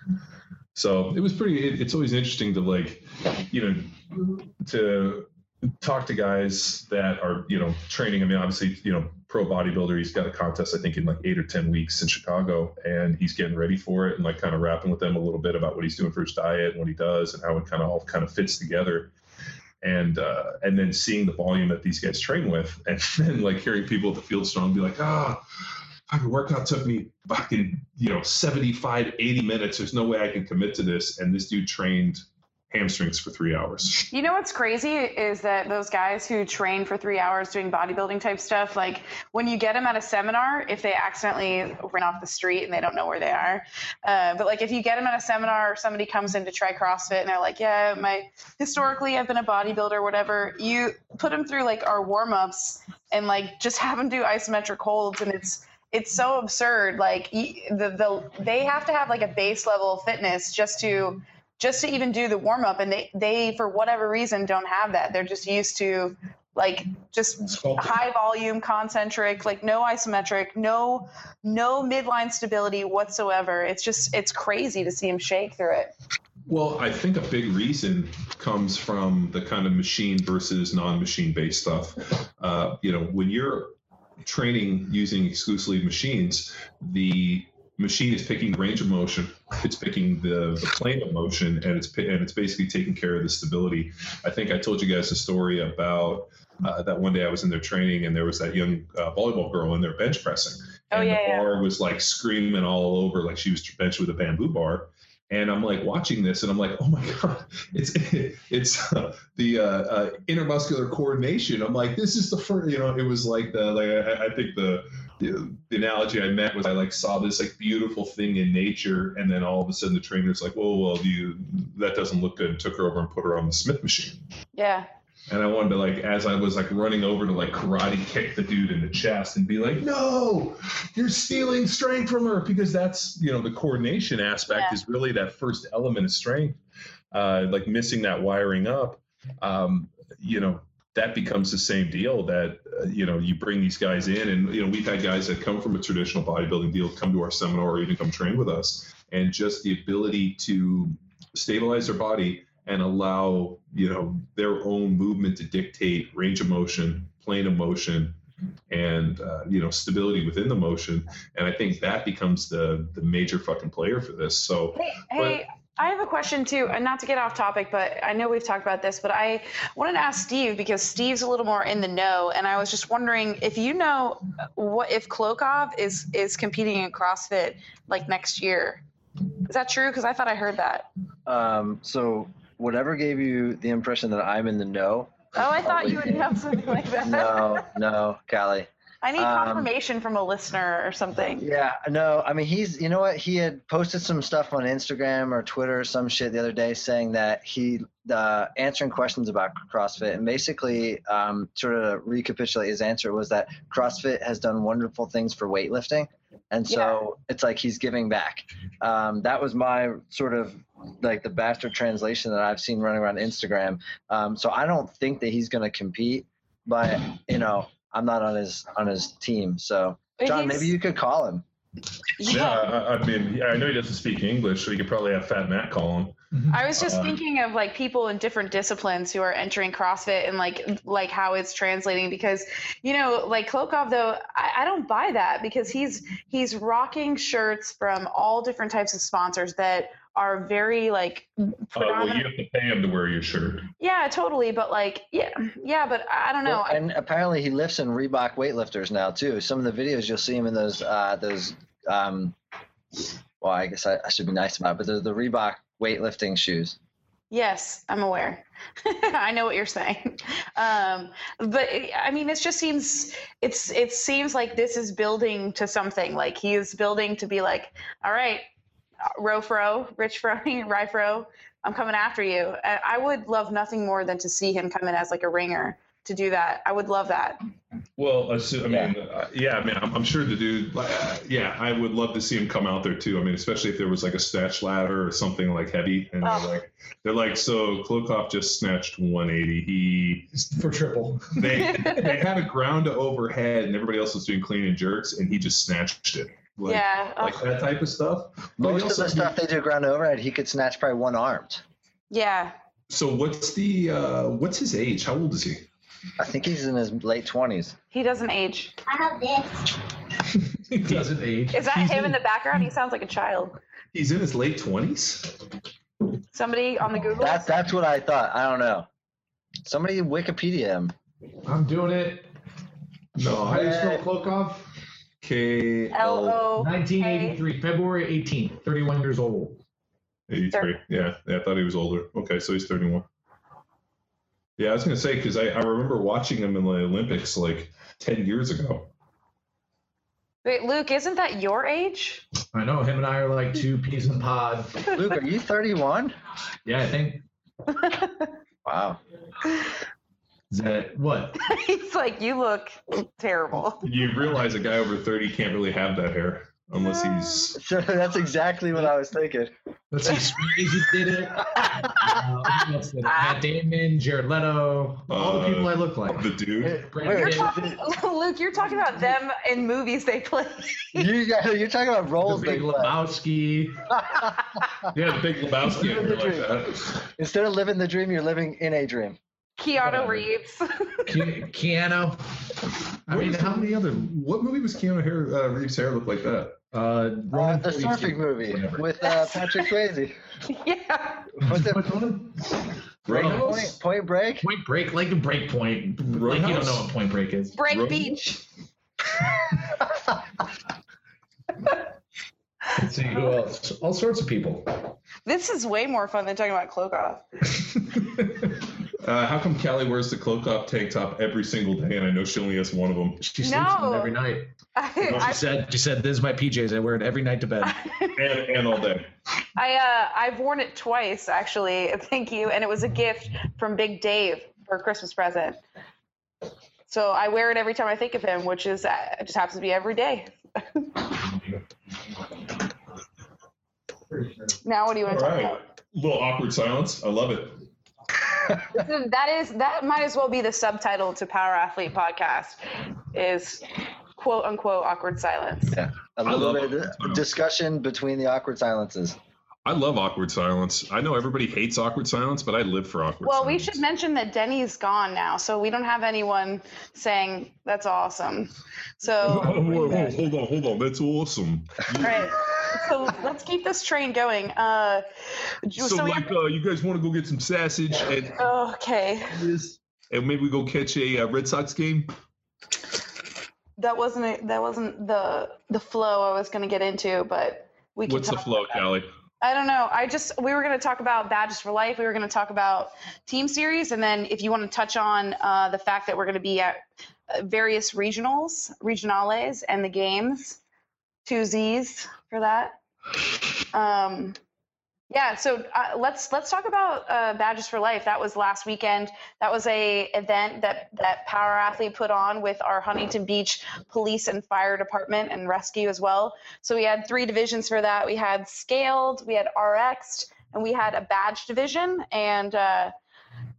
So it was it's always interesting to like, to talk to guys that are, training. I mean, obviously, pro bodybuilder, he's got a contest, I think in like 8 or 10 weeks in Chicago, and he's getting ready for it and like kind of rapping with them a little bit about what he's doing for his diet and what he does and how it kind of all kind of fits together. And then seeing the volume that these guys train with, and then like hearing people at the Field Strong be like, my workout took me fucking, 75, 80 minutes. There's no way I can commit to this. And this dude trained hamstrings for 3 hours. You know what's crazy is that those guys who train for 3 hours doing bodybuilding type stuff, like when you get them at a seminar, if they accidentally ran off the street and they don't know where they are, but like if you get them at a seminar or somebody comes in to try CrossFit and they're like, yeah, historically I've been a bodybuilder or whatever, you put them through like our warm-ups and like just have them do isometric holds, and it's so absurd. Like they have to have like a base level of fitness just to even do the warm up. And they, for whatever reason, don't have that. They're just used to like just high volume, concentric, like no isometric, no midline stability whatsoever. It's crazy to see him shake through it. Well, I think a big reason comes from the kind of machine versus non-machine based stuff. When you're training using exclusively machines, the machine is picking the range of motion, it's picking the plane of motion, and it's basically taking care of the stability. I think I told you guys a story about that one day I was in their training, and there was that young volleyball girl in there bench pressing, and the bar was like screaming all over, like she was benching with a bamboo bar. And I'm like watching this and I'm like, oh my God, it's the intermuscular coordination. I'm like, this is the first, you know, it was like I think the analogy I met was I like saw this like beautiful thing in nature. And then all of a sudden the trainer's like, whoa, well, that doesn't look good. And took her over and put her on the Smith machine. Yeah. And I wanted to like, as I was like running over to like karate kick the dude in the chest and be like, no, you're stealing strength from her, because that's, you know, the coordination aspect is really that first element of strength, like missing that wiring up, you know, that becomes the same deal that, you know, you bring these guys in and, you know, we've had guys that come from a traditional bodybuilding deal, come to our seminar or even come train with us, and just the ability to stabilize their body and allow, you know, their own movement to dictate range of motion, plane of motion, and, you know, stability within the motion. And I think that becomes the major fucking player for this. So, hey, I have a question too, and not to get off topic, but I know we've talked about this, but I wanted to ask Steve, because Steve's a little more in the know. And I was just wondering if you know what, if Klokov is competing in CrossFit like next year, is that true? Cause I thought I heard that. So, whatever gave you the impression that I'm in the know. Oh, I thought you would have something like that. No, Callie. I need confirmation from a listener or something. Yeah, no, I mean, he's, you know what? He had posted some stuff on Instagram or Twitter or some shit the other day saying that he, answering questions about CrossFit, and basically sort of recapitulate his answer was that CrossFit has done wonderful things for weightlifting. And so it's like he's giving back. That was my sort of like the bastard translation that I've seen running around Instagram. So I don't think that he's going to compete, but you know, I'm not on his team. So John, maybe you could call him. Yeah, I mean, I know he doesn't speak English, so you could probably have Fat Matt call him. I was just thinking of like people in different disciplines who are entering CrossFit and like how it's translating, because, you know, like Klokov though, I don't buy that, because he's rocking shirts from all different types of sponsors that are very like well, you have to pay him to wear your shirt. Yeah, totally. But like, yeah, but I don't know. Well, and apparently he lifts in Reebok weightlifters now too. Some of the videos you'll see him in those well, I guess I should be nice about it, but they're the Reebok weightlifting shoes. Yes, I'm aware. I know what you're saying. But I mean, it just seems, it seems like this is building to something. Like he is building to be like, all right, row fro, rich froing, rye fro, I'm coming after you. And I would love nothing more than to see him come in as like a ringer to do that. I would love that. Well, I'm sure the dude, I would love to see him come out there too. I mean, especially if there was like a snatch ladder or something like heavy, and they're like, so Klokov just snatched 180. He for triple. They had a ground to overhead, and everybody else was doing clean and jerks, and he just snatched it. That type of stuff. Most of the stuff they do ground overhead, he could snatch probably one armed. Yeah. So what's his age? How old is he? I think he's in his late 20s. He doesn't age. I have this. He doesn't age. Is that him in the background? He sounds like a child. He's in his late 20s? Somebody on the Google? That's what I thought. I don't know. Somebody Wikipedia him. I'm doing it. No, how do you spell Klokov? K-L-O. 1983, February 18th, 31 years old. 83, yeah, I thought he was older. Okay, so he's 31. Yeah, I was going to say, because I remember watching him in the Olympics like 10 years ago. Wait, Luke, isn't that your age? I know, him and I are like two peas in a pod. Luke, are you 31? Yeah, I think. Wow. Is that what? He's like, you look terrible. You realize a guy over 30 can't really have that hair unless he's. So that's exactly what I was thinking. Let's see, Swayze did it. Matt Damon, Jared Leto, all the people I look like. The dude. Luke, you're talking about them in movies they play. You're talking about roles they play. Lebowski. Yeah, the Big Lebowski. Instead of living the dream, you're living in a dream. Keanu Reeves. Keanu. I mean, how many other? What movie was Keanu Reeves' hair look like that? The surfing movie with Patrick Swayze. Yeah. What's one? Point Break. Point Break, like a break point. Like you don't know what Point Break is. Break Beach. Let's see who else. All sorts of people. This is way more fun than talking about cloak off. How come Callie wears the cloak off tank top every single day, and I know she only has one of them? She sleeps in it every night. She said, "This is my PJs. I wear it every night to bed and all day." I've worn it twice actually. Thank you, and it was a gift from Big Dave for a Christmas present. So I wear it every time I think of him, which is it just happens to be every day. Now, what do you want to talk about? A little awkward silence. I love it. That might as well be the subtitle to Power Athlete Podcast is quote unquote awkward silence. Yeah, a little bit of discussion between the awkward silences. I love awkward silence. I know everybody hates awkward silence, but I live for awkward silence. Well, we should mention that Denny's gone now, so we don't have anyone saying, that's awesome. So Hold on. That's awesome. All right. So let's keep this train going. You guys want to go get some sausage? And okay. And maybe we go catch a Red Sox game? That wasn't the flow I was going to get into, but we can talk. What's the flow, Callie? I don't know. We were going to talk about Badges for Life. We were going to talk about team series. And then if you want to touch on the fact that we're going to be at various regionales and the games, 2 Z's for that. Let's talk about Badges for Life. That was last weekend. That was an event that Power Athlete put on with our Huntington Beach Police and Fire Department and Rescue as well. So we had 3 divisions for that. We had Scaled, we had RX'd, and we had a Badge division. And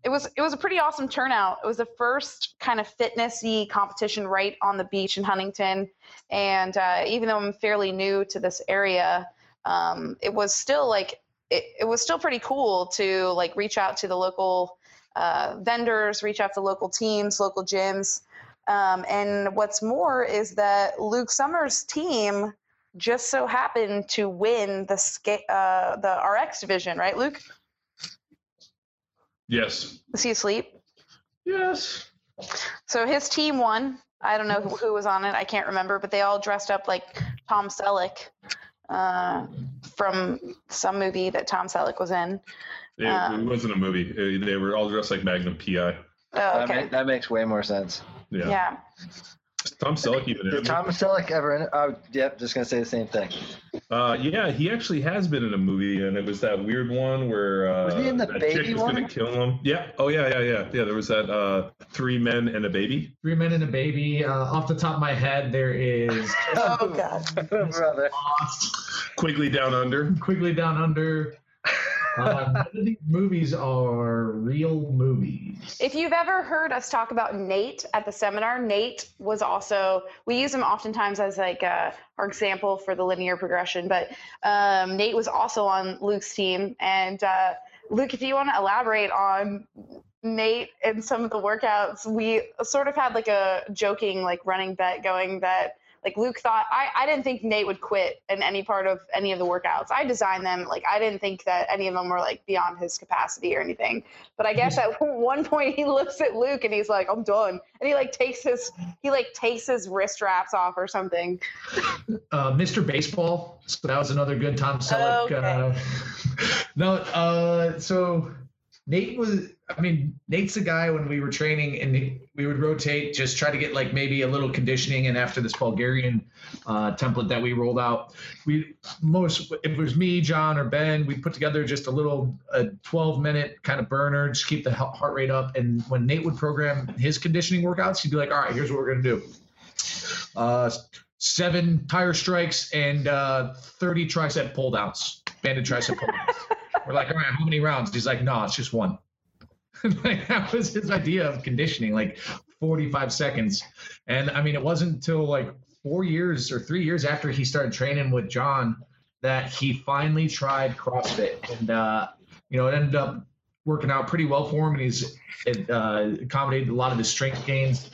it was a pretty awesome turnout. It was the first kind of fitness-y competition right on the beach in Huntington. And even though I'm fairly new to this area, it was still like... It was still pretty cool to like reach out to the local vendors, reach out to local teams, local gyms. And what's more is that Luke Summers' team just so happened to win the RX division, right, Luke? Yes. Is he asleep? Yes. So his team won. I don't know who was on it. I can't remember, but they all dressed up like Tom Selleck. From some movie that Tom Selleck was in. It wasn't a movie. They were all dressed like Magnum P.I. Oh, okay. That makes way more sense. Yeah. Tom Selleck even in it. Did Tom Selleck ever in it? Oh, yep, just going to say the same thing. Yeah, he actually has been in a movie, and it was that weird one where was he in the baby one? That chick was going to kill him. Yeah. Oh, yeah. Yeah, there was that Three Men and a Baby. Three Men and a Baby. Off the top of my head, there is... oh, God. Brother. Quigley Down Under. None of these movies are real movies. If you've ever heard us talk about Nate at the seminar, Nate was also, we use him oftentimes as like our example for the linear progression, but Nate was also on Luke's team. And Luke, if you want to elaborate on Nate and some of the workouts, we sort of had like a joking like running bet going that like Luke thought, I didn't think Nate would quit in any part of any of the workouts. I designed them. Like, I didn't think that any of them were like beyond his capacity or anything. But I guess at one point he looks at Luke and he's like, I'm done. And he like takes his wrist wraps off or something. Mr. Baseball. So that was another good Tom Selleck. Okay. So Nate's the guy when we were training and we would rotate, just try to get like maybe a little conditioning. And after this Bulgarian template that we rolled out, if it was me, John, or Ben, we put together just a little 12-minute kind of burner, just keep the heart rate up. And when Nate would program his conditioning workouts, he'd be like, all right, here's what we're going to do. 7 tire strikes and 30 tricep pull downs, banded tricep pull downs. We're like, all right, how many rounds? He's like, no, it's just one. Like, that was his idea of conditioning, like 45 seconds. And I mean, it wasn't until like 3 years after he started training with John that he finally tried CrossFit. And, it ended up working out pretty well for him. And it accommodated a lot of his strength gains.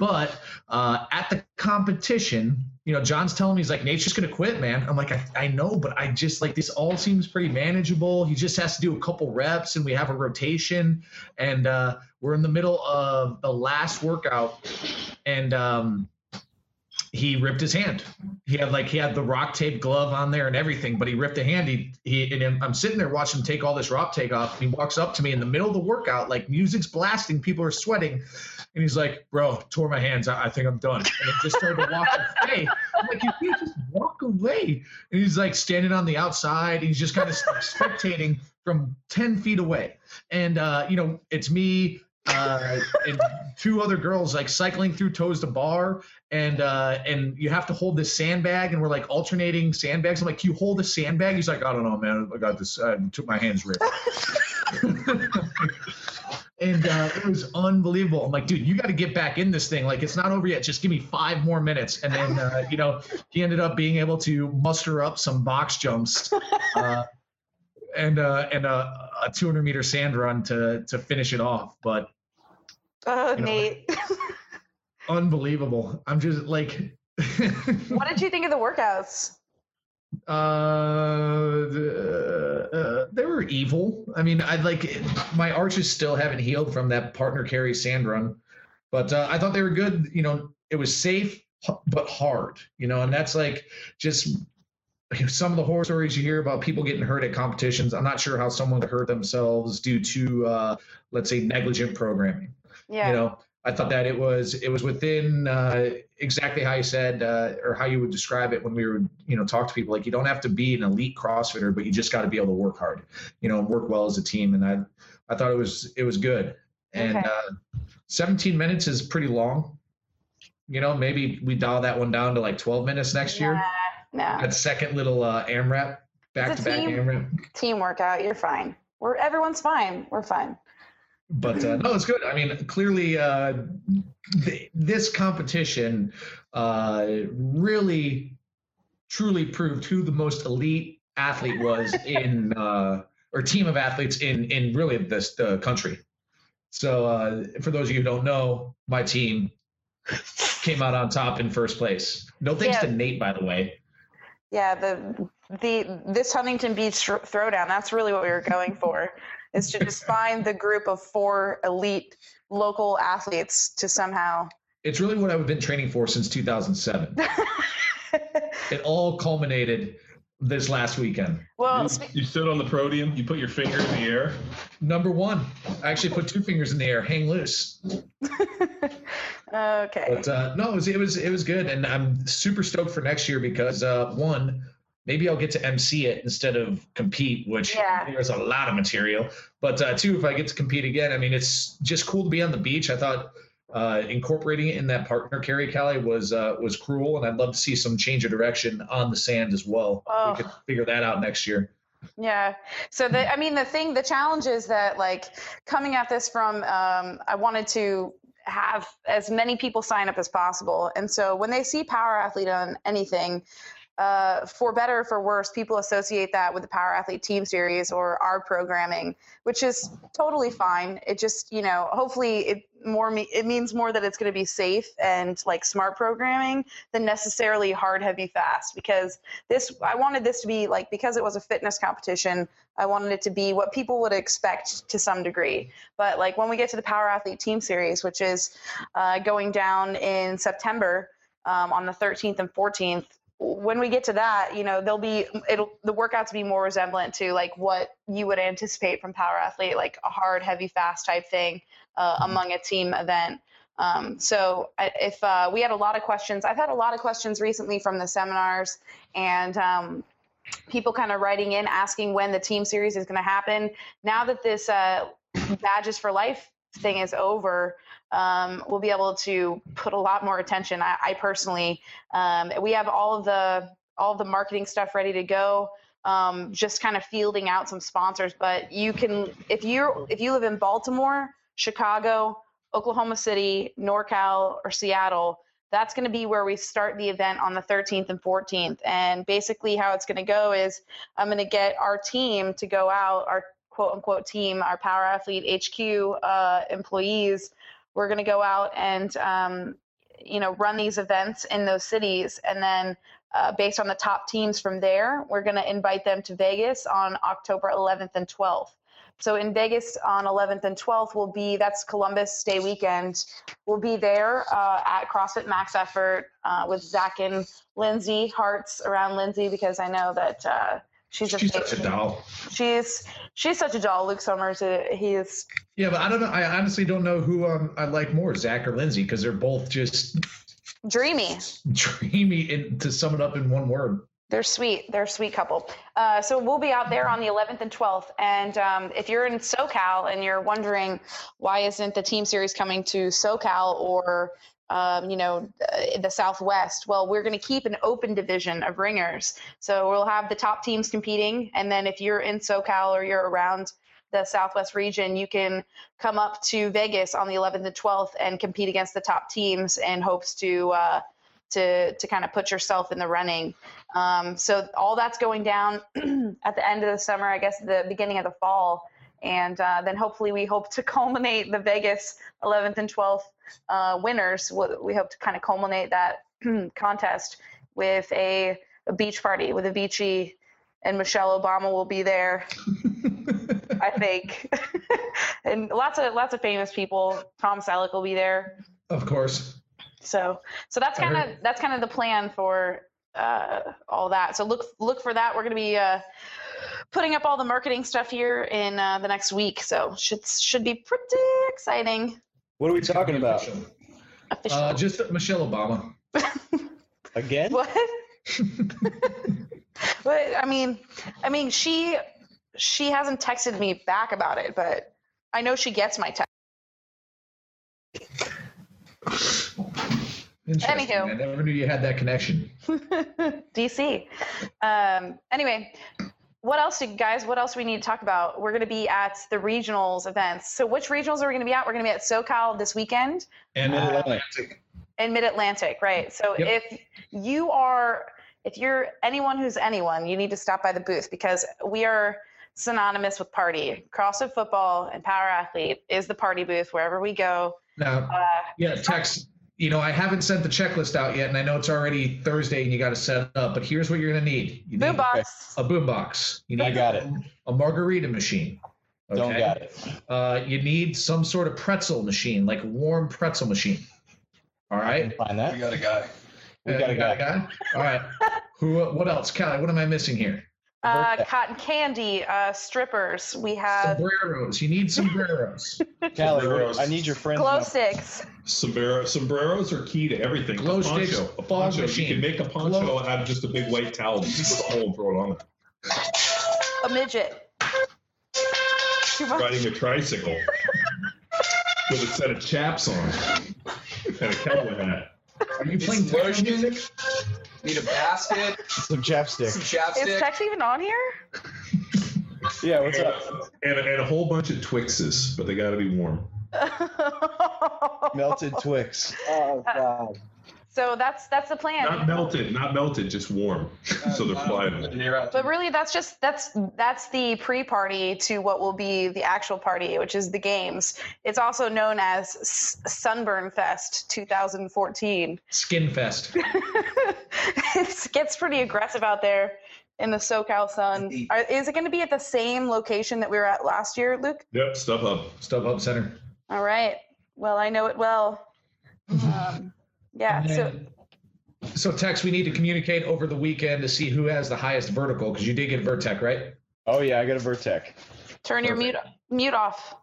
But at the competition, John's telling me, he's like, Nate's just going to quit, man. I'm like, I know, but I just like, this all seems pretty manageable. He just has to do a couple reps and we have a rotation. And we're in the middle of the last workout. And he ripped his hand. He had the rock tape glove on there and everything, but he ripped a hand. And I'm sitting there watching him take all this rock tape off. And he walks up to me in the middle of the workout, like music's blasting, people are sweating. And he's like, bro, tore my hands. I think I'm done. And I just started to walk away. I'm like, you can't just walk away. And he's like standing on the outside. And he's just kind of spectating from 10 feet away. And, it's me, and two other girls like cycling through toes to bar, and you have to hold this sandbag, and we're like alternating sandbags. I'm like, can you hold the sandbag? He's like, I don't know, man, I got this. I took my hands ripped. And it was unbelievable. I'm like, dude, you got to get back in this thing. Like, it's not over yet. Just give me 5 more minutes. And then he ended up being able to muster up some box jumps. And a 200-meter sand run to finish it off. But Nate, unbelievable! I'm just like, what did you think of the workouts? They were evil. I mean, my arches still haven't healed from that partner carry sand run, but I thought they were good. You know, it was safe but hard. You know, and that's like just. Some of the horror stories you hear about people getting hurt at competitions, I'm not sure how someone could hurt themselves due to, let's say, negligent programming. Yeah. You know, I thought that it was within exactly how you said or how you would describe it when we were, talk to people. Like, you don't have to be an elite CrossFitter, but you just got to be able to work hard, and work well as a team. And I thought it was good. And okay. 17 minutes is pretty long. Maybe we dial that one down to like 12 minutes next year. No. That second little AMRAP, back-to-back AMRAP. Team workout, you're fine. Everyone's fine. We're fine. But no, it's good. I mean, clearly this competition really, truly proved who the most elite athlete was in or team of athletes in really this country. So for those of you who don't know, my team came out on top in first place. No thanks to Nate, by the way. Yeah, this Huntington Beach throwdown, that's really what we were going for, is to just find the group of 4 elite local athletes to somehow. It's really what I've been training for since 2007. It all culminated this last weekend. Well, you stood on the podium, you put your finger in the air. Number 1. I actually put 2 fingers in the air, hang loose. Okay. But no, it was good, and I'm super stoked for next year because one, maybe I'll get to MC it instead of compete, which there's a lot of material. But two, if I get to compete again, I mean, it's just cool to be on the beach. I thought incorporating it in that partner carry, Callie, was cruel, and I'd love to see some change of direction on the sand as well. Oh. We could figure that out next year. Yeah. So the challenge is that like coming at this from I wanted to have as many people sign up as possible. And so when they see Power Athlete on anything, for better or for worse, people associate that with the Power Athlete Team Series or our programming, which is totally fine. It just, hopefully it means more that it's going to be safe and like smart programming than necessarily hard, heavy, fast, because I wanted this to be like, because it was a fitness competition, I wanted it to be what people would expect to some degree. But like when we get to the Power Athlete Team Series, which is going down in September on the 13th and 14th, when we get to that, the workouts be more resemblant to like what you would anticipate from Power Athlete, like a hard, heavy, fast type thing among a team event. So we had a lot of questions. I've had a lot of questions recently from the seminars and people kind of writing in asking when the team series is going to happen. Now that this Badges for Life thing is over, we'll be able to put a lot more attention. I personally, we have all of the marketing stuff ready to go. Just kind of fielding out some sponsors, but you can, if you live in Baltimore, Chicago, Oklahoma City, NorCal, or Seattle, that's going to be where we start the event on the 13th and 14th. And basically how it's going to go is I'm going to get our team to go out, our quote unquote team, our Power Athlete HQ, employees. We're going to go out and, run these events in those cities. And then based on the top teams from there, we're going to invite them to Vegas on October 11th and 12th. So in Vegas on 11th and 12th will be, that's Columbus Day weekend. We'll be there at CrossFit Max Effort with Zach and Lindsay. Hearts around Lindsay because I know that she's such a doll. She's such a doll. Luke Summers, he is. Yeah, but I don't know. I honestly don't know who I like more, Zach or Lindsay, because they're both just dreamy. And to sum it up in one word. They're sweet. They're a sweet couple. So we'll be out there on the 11th and 12th. And if you're in SoCal and you're wondering why isn't the team series coming to SoCal or, the Southwest, well, we're going to keep an open division of ringers. So we'll have the top teams competing. And then if you're in SoCal or you're around the Southwest region, you can come up to Vegas on the 11th and 12th and compete against the top teams in hopes to kind of put yourself in the running. So all that's going down at the end of the summer, I guess the beginning of the fall. And then hopefully we hope to culminate the Vegas 11th and 12th winners. We hope to kind of culminate that contest with a beach party with a Vici, and Michelle Obama will be there, I think. And lots of famous people. Tom Selleck will be there. Of course. So that's kind of the plan for all that. So look for that. We're going to be putting up all the marketing stuff here in the next week. So should be pretty exciting. What are we talking about? Official. Just Michelle Obama. Again? What? But I mean she hasn't texted me back about it, but I know she gets my text. Anywho, I never knew you had that connection. DC. Anyway, what else we need to talk about? We're going to be at the regionals events. So which regionals are we going to be at? We're going to be at SoCal this weekend. And Mid-Atlantic. And Mid-Atlantic, right. So yep. If you're anyone, you need to stop by the booth because we are synonymous with party. CrossFit Football and Power Athlete is the party booth wherever we go. Now, text. I haven't sent the checklist out yet, and I know it's already Thursday and you got to set it up, but here's what you're going to need. You need a boombox. You need a margarita machine. Okay? Don't got it. You need some sort of pretzel machine, like warm pretzel machine. All right? Find that. We got a guy. We got a guy? All right. What else? Callie, what am I missing here? Cotton candy, strippers. We have sombreros. You need sombreros. Callie, I need your friends. Glow sticks. Sombreros are key to everything. Glow sticks. A poncho. You can make a poncho out of just a big white towel. Just put a hole and throw it on there. A midget. Riding a tricycle with a set of chaps on and a cowboy hat. Are you playing techno music? Need a basket. Some chapstick. Is Tex even on here? Yeah, what's up? And a whole bunch of Twixes, but they got to be warm. Melted Twix. Oh, God. So that's the plan. Not melted, just warm. So they're flyable. But really, that's the pre-party to what will be the actual party, which is the games. It's also known as Sunburn Fest 2014. Skin Fest. It gets pretty aggressive out there in the SoCal sun. Is it going to be at the same location that we were at last year, Luke? Yep, StubHub Center. All right. Well, I know it well. Yeah. So Tex, we need to communicate over the weekend to see who has the highest vertical because you did get Vertec, right? Oh yeah, I got a Vertec. Turn your mute off.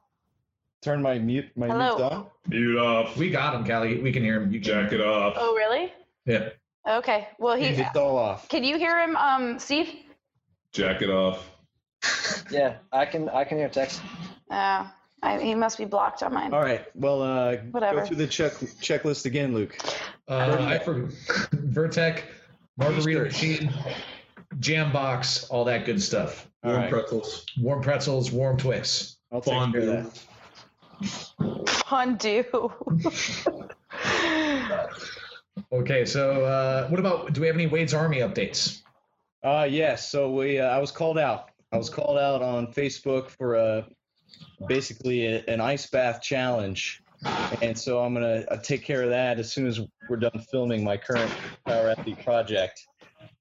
Turn my mute on. Mute off. We got him, Callie. We can hear him. You jack it off. Oh really? Yeah. Okay. Well, he's all off. Can you hear him, Steve? Jack it off. Yeah, I can hear Tex. Oh. He must be blocked on mine. All right. Well, whatever. Go through the checklist again, Luke. I forgot. Vertec, margarita machine, jam box, all that good stuff. Warm pretzels, warm Twix. I'll take care of that. Fondue. Okay. So what about, do we have any Wade's Army updates? Yes. So I was called out. On Facebook for basically an ice bath challenge, and so I'm gonna take care of that as soon as we're done filming my current Power Athlete project.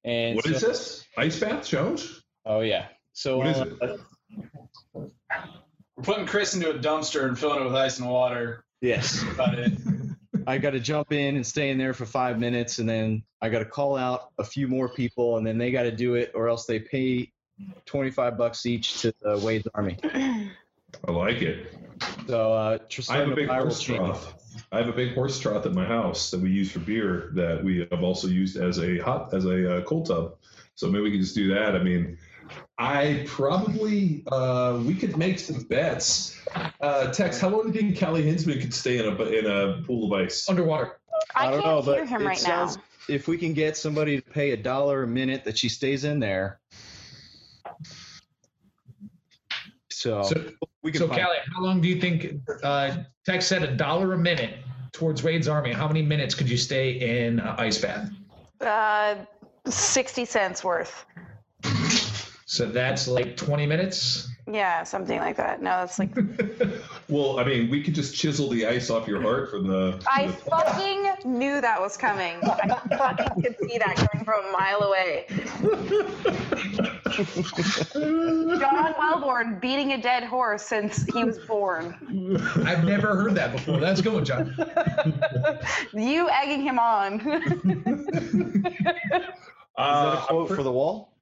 And what is this ice bath challenge? Oh yeah. So what is it? putting Chris into a dumpster and filling it with ice and water. Yes. That's about it. I got to jump in and stay in there for 5 minutes, and then I got to call out a few more people, and then they got to do it, or else they pay $25 each to the Wade's Army. I like it. So I have a big horse trough at my house that we use for beer that we have also used as a cold tub. So maybe we can just do that. I mean, I probably we could make some bets. Tex, how long do you think Callie Hinsman could stay in a pool of ice underwater? I don't know, but him right now. If we can get somebody to pay $1 a minute that she stays in there. So Callie, how long do you think Tex said $1 a minute towards Wade's Army? How many minutes could you stay in ice bath? 60 cents worth. So that's like 20 minutes? Yeah, something like that. No, that's like... Well, I mean, we could just chisel the ice off your heart from the... I fucking knew that was coming. I fucking could see that coming from a mile away. John Wellborn beating a dead horse since he was born. I've never heard that before. That's good, John. You egging him on. Is that a quote for the wall?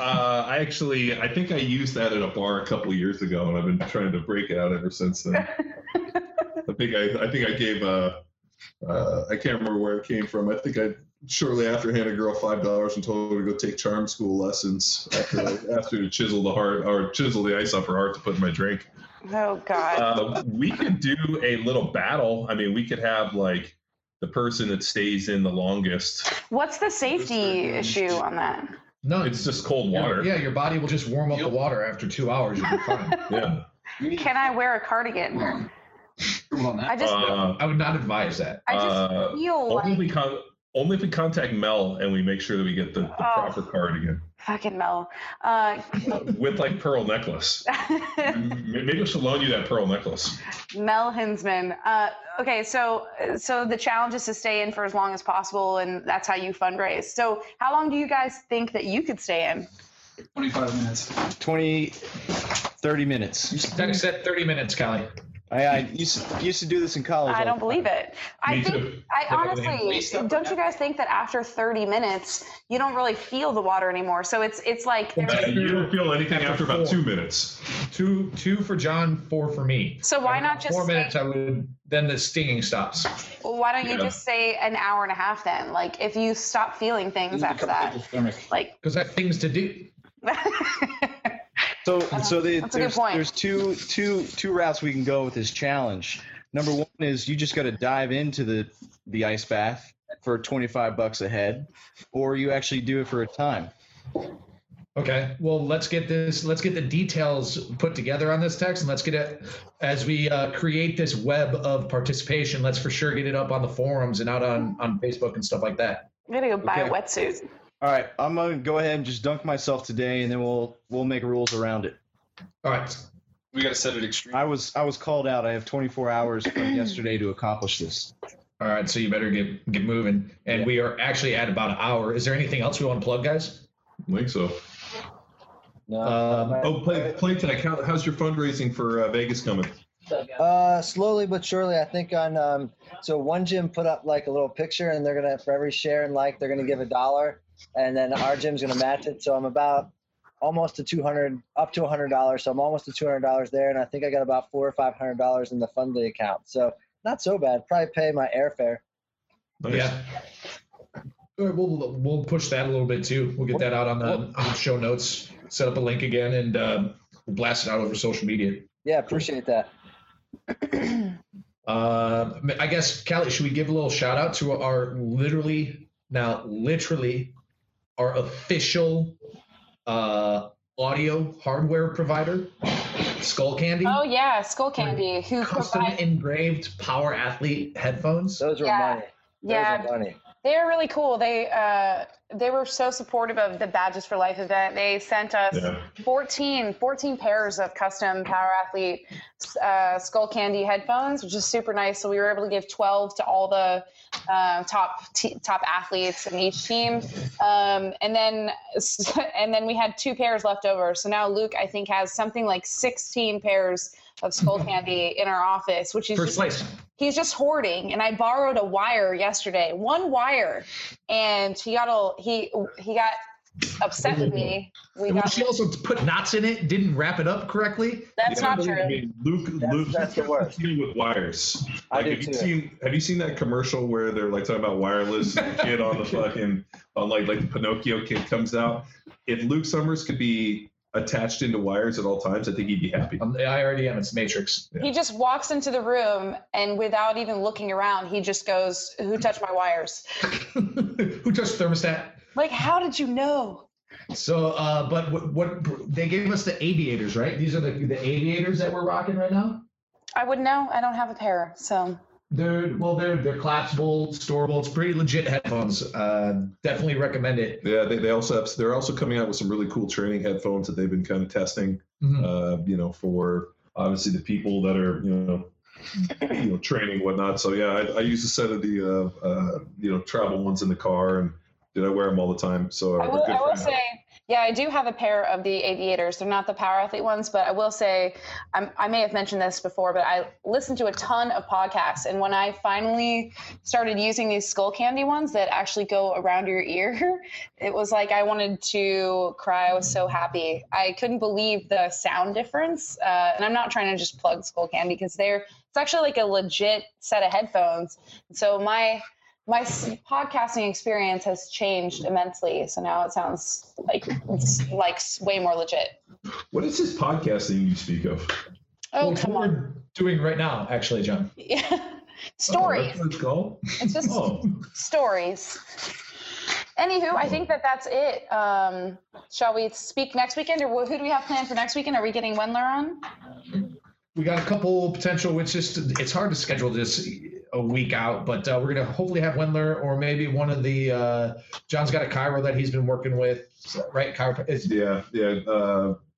I think I used that at a bar a couple of years ago, and I've been trying to break it out ever since then. I think I gave I can't remember where it came from. I think I shortly after handed a girl $5 and told her to go take charm school lessons after to chisel the ice off her heart to put in my drink. Oh God. We could do a little battle. I mean, we could have like the person that stays in the longest. What's the safety issue on that? No, it's just cold water. Yeah, your body will just warm up the water after 2 hours. You'll be fine. Yeah. Can I wear a cardigan? I would not advise that. I just feel only if we contact Mel and we make sure that we get the proper cardigan. Fucking Mel. With like pearl necklace. Maybe I should loan you that pearl necklace. Mel Hinsman. Okay, so the challenge is to stay in for as long as possible, and that's how you fundraise. So how long do you guys think that you could stay in? 25 minutes. 30 minutes. You said 30 minutes, Callie. I used to do this in college. I don't believe it. Honestly, don't you guys think that after 30 minutes, you don't really feel the water anymore? So it's like... You don't feel anything after about 2 minutes. Two for John, 4 for me. So why not just 4 minutes, then the stinging stops. Well, why don't you just say an hour and a half then? Like, if you stop feeling things after that. Like, because I have things to do. There's two routes we can go with this challenge. Number one is you just got to dive into the ice bath for $25 a head, or you actually do it for a time. Okay. Well, let's get the details put together on this text, and let's get it as we create this web of participation. Let's for sure get it up on the forums and out on Facebook and stuff like that. I'm gonna go buy a wetsuit. All right, I'm gonna go ahead and just dunk myself today, and then we'll make rules around it. All right, we gotta set it extreme. I was called out. I have 24 hours from yesterday to accomplish this. All right, so you better get moving. And we are actually at about an hour. Is there anything else we want to plug, guys? I think so. No. Play tech. How's your fundraising for Vegas coming? Slowly but surely, I think on one gym put up like a little picture, and they're gonna for every share and like they're gonna give $1. And then our gym's going to match it. So I'm about almost to $100. So I'm almost to $200 there. And I think I got about $400 or $500 in the Fundly account. So not so bad. Probably pay my airfare. Yeah. We'll push that a little bit too. We'll get that out on the show notes, set up a link again, and we'll blast it out over social media. Yeah. Appreciate that. I guess, Callie, should we give a little shout out to our literally our official audio hardware provider, Skullcandy. Oh yeah, Skullcandy, who custom engraved Power Athlete headphones. Those are money. They're really cool. They were so supportive of the Badges for Life event. They sent us 14 pairs of custom Power Athlete Skullcandy headphones, which is super nice. So we were able to give 12 to all the top athletes in each team. And then we had 2 pairs left over. So now Luke, I think, has something like 16 pairs of Skullcandy in our office, which is he's just hoarding. And I borrowed a wire yesterday, one wire, and he got upset with me. She also put knots in it, didn't wrap it up correctly. That's not true. That's the worst. With wires. Like, I do too. Have you seen that commercial where they're like talking about wireless and the kid on the fucking on like the Pinocchio kid comes out? If Luke Summers could be attached into wires at all times, I think he'd be happy. I already am. It's Matrix. Yeah. He just walks into the room and without even looking around, he just goes, "Who touched my wires? Who touched the thermostat?" Like, how did you know? So, but what they gave us the aviators, right? These are the aviators that we're rocking right now. I wouldn't know. I don't have a pair, so. They're collapsible, storable. It's pretty legit headphones. Definitely recommend it. Yeah, they're also coming out with some really cool training headphones that they've been kind of testing. Mm-hmm. For obviously the people that are training and whatnot. So yeah, I use a set of the travel ones in the car, and I wear them all the time. So I will say, yeah, I do have a pair of the aviators. They're not the Power Athlete ones, but I will say, I may have mentioned this before, but I listened to a ton of podcasts. And when I finally started using these Skullcandy ones that actually go around your ear, it was like I wanted to cry. I was so happy. I couldn't believe the sound difference. And I'm not trying to just plug Skullcandy because it's actually like a legit set of headphones. So my podcasting experience has changed immensely, so now it sounds like it's like way more legit. What is this podcasting you speak of? Oh, come on! We're doing right now, actually, John. Yeah, stories. Oh, that's what it's called? It's just stories. Anywho, I think that's it. Shall we speak next weekend, or who do we have planned for next weekend? Are we getting Wendler on? We got a couple potential. It's hard to schedule this a week out, but we're going to hopefully have Wendler or maybe one of the John's got a chiro that he's been working with, right?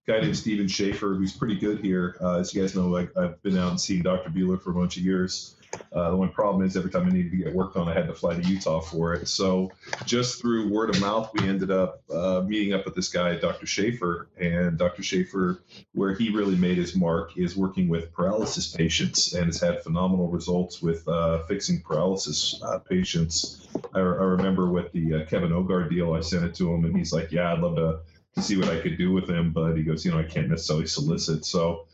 Guy named Steven Schaefer, who's pretty good here. As you guys know, I've been out and seen Dr. Bueller for a bunch of years. The one problem is every time I needed to get worked on, I had to fly to Utah for it. So just through word of mouth, we ended up meeting up with this guy, Dr. Schaefer. And Dr. Schaefer, where he really made his mark, is working with paralysis patients and has had phenomenal results with fixing paralysis patients. I remember with the Kevin Ogar deal, I sent it to him, and he's like, yeah, I'd love to see what I could do with him. But he goes, I can't necessarily solicit. So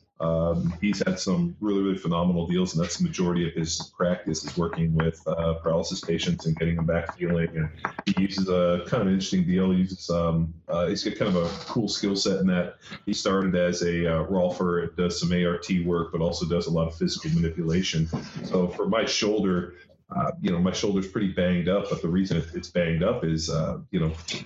he's had some really, really phenomenal deals, and that's the majority of his practice is working with paralysis patients and getting them back healing. And he uses a kind of an interesting deal. He uses he's got kind of a cool skill set in that he started as a rolfer and does some ART work, but also does a lot of physical manipulation. So for my shoulder, my shoulder's pretty banged up, but the reason it's banged up is,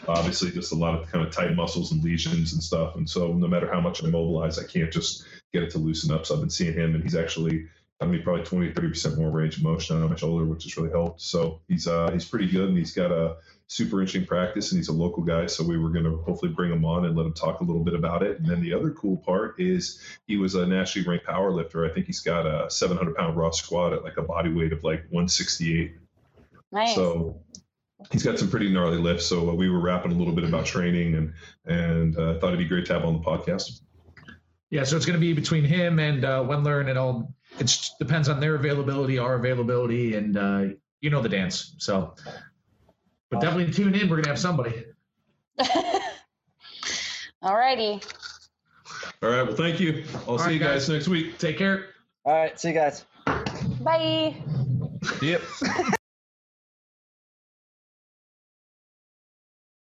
obviously just a lot of kind of tight muscles and lesions and stuff. And so no matter how much I mobilize, I can't just get it to loosen up. So I've been seeing him, and he's actually probably 20-30% more range of motion on my shoulder, which has really helped. So he's pretty good, and he's got a super interesting practice, and he's a local guy. So we were going to hopefully bring him on and let him talk a little bit about it. And then the other cool part is he was a nationally ranked power lifter. I think he's got a 700-pound raw squat at like a body weight of like 168. Nice. So he's got some pretty gnarly lifts. So we were rapping a little bit about training, and thought it'd be great to have on the podcast. Yeah, so it's going to be between him and Wendler, and it depends on their availability, our availability, and the dance. So, but definitely tune in. We're going to have somebody. All righty. All right, well, thank you. I'll see you guys next week. Take care. All right, see you guys. Bye. Yep.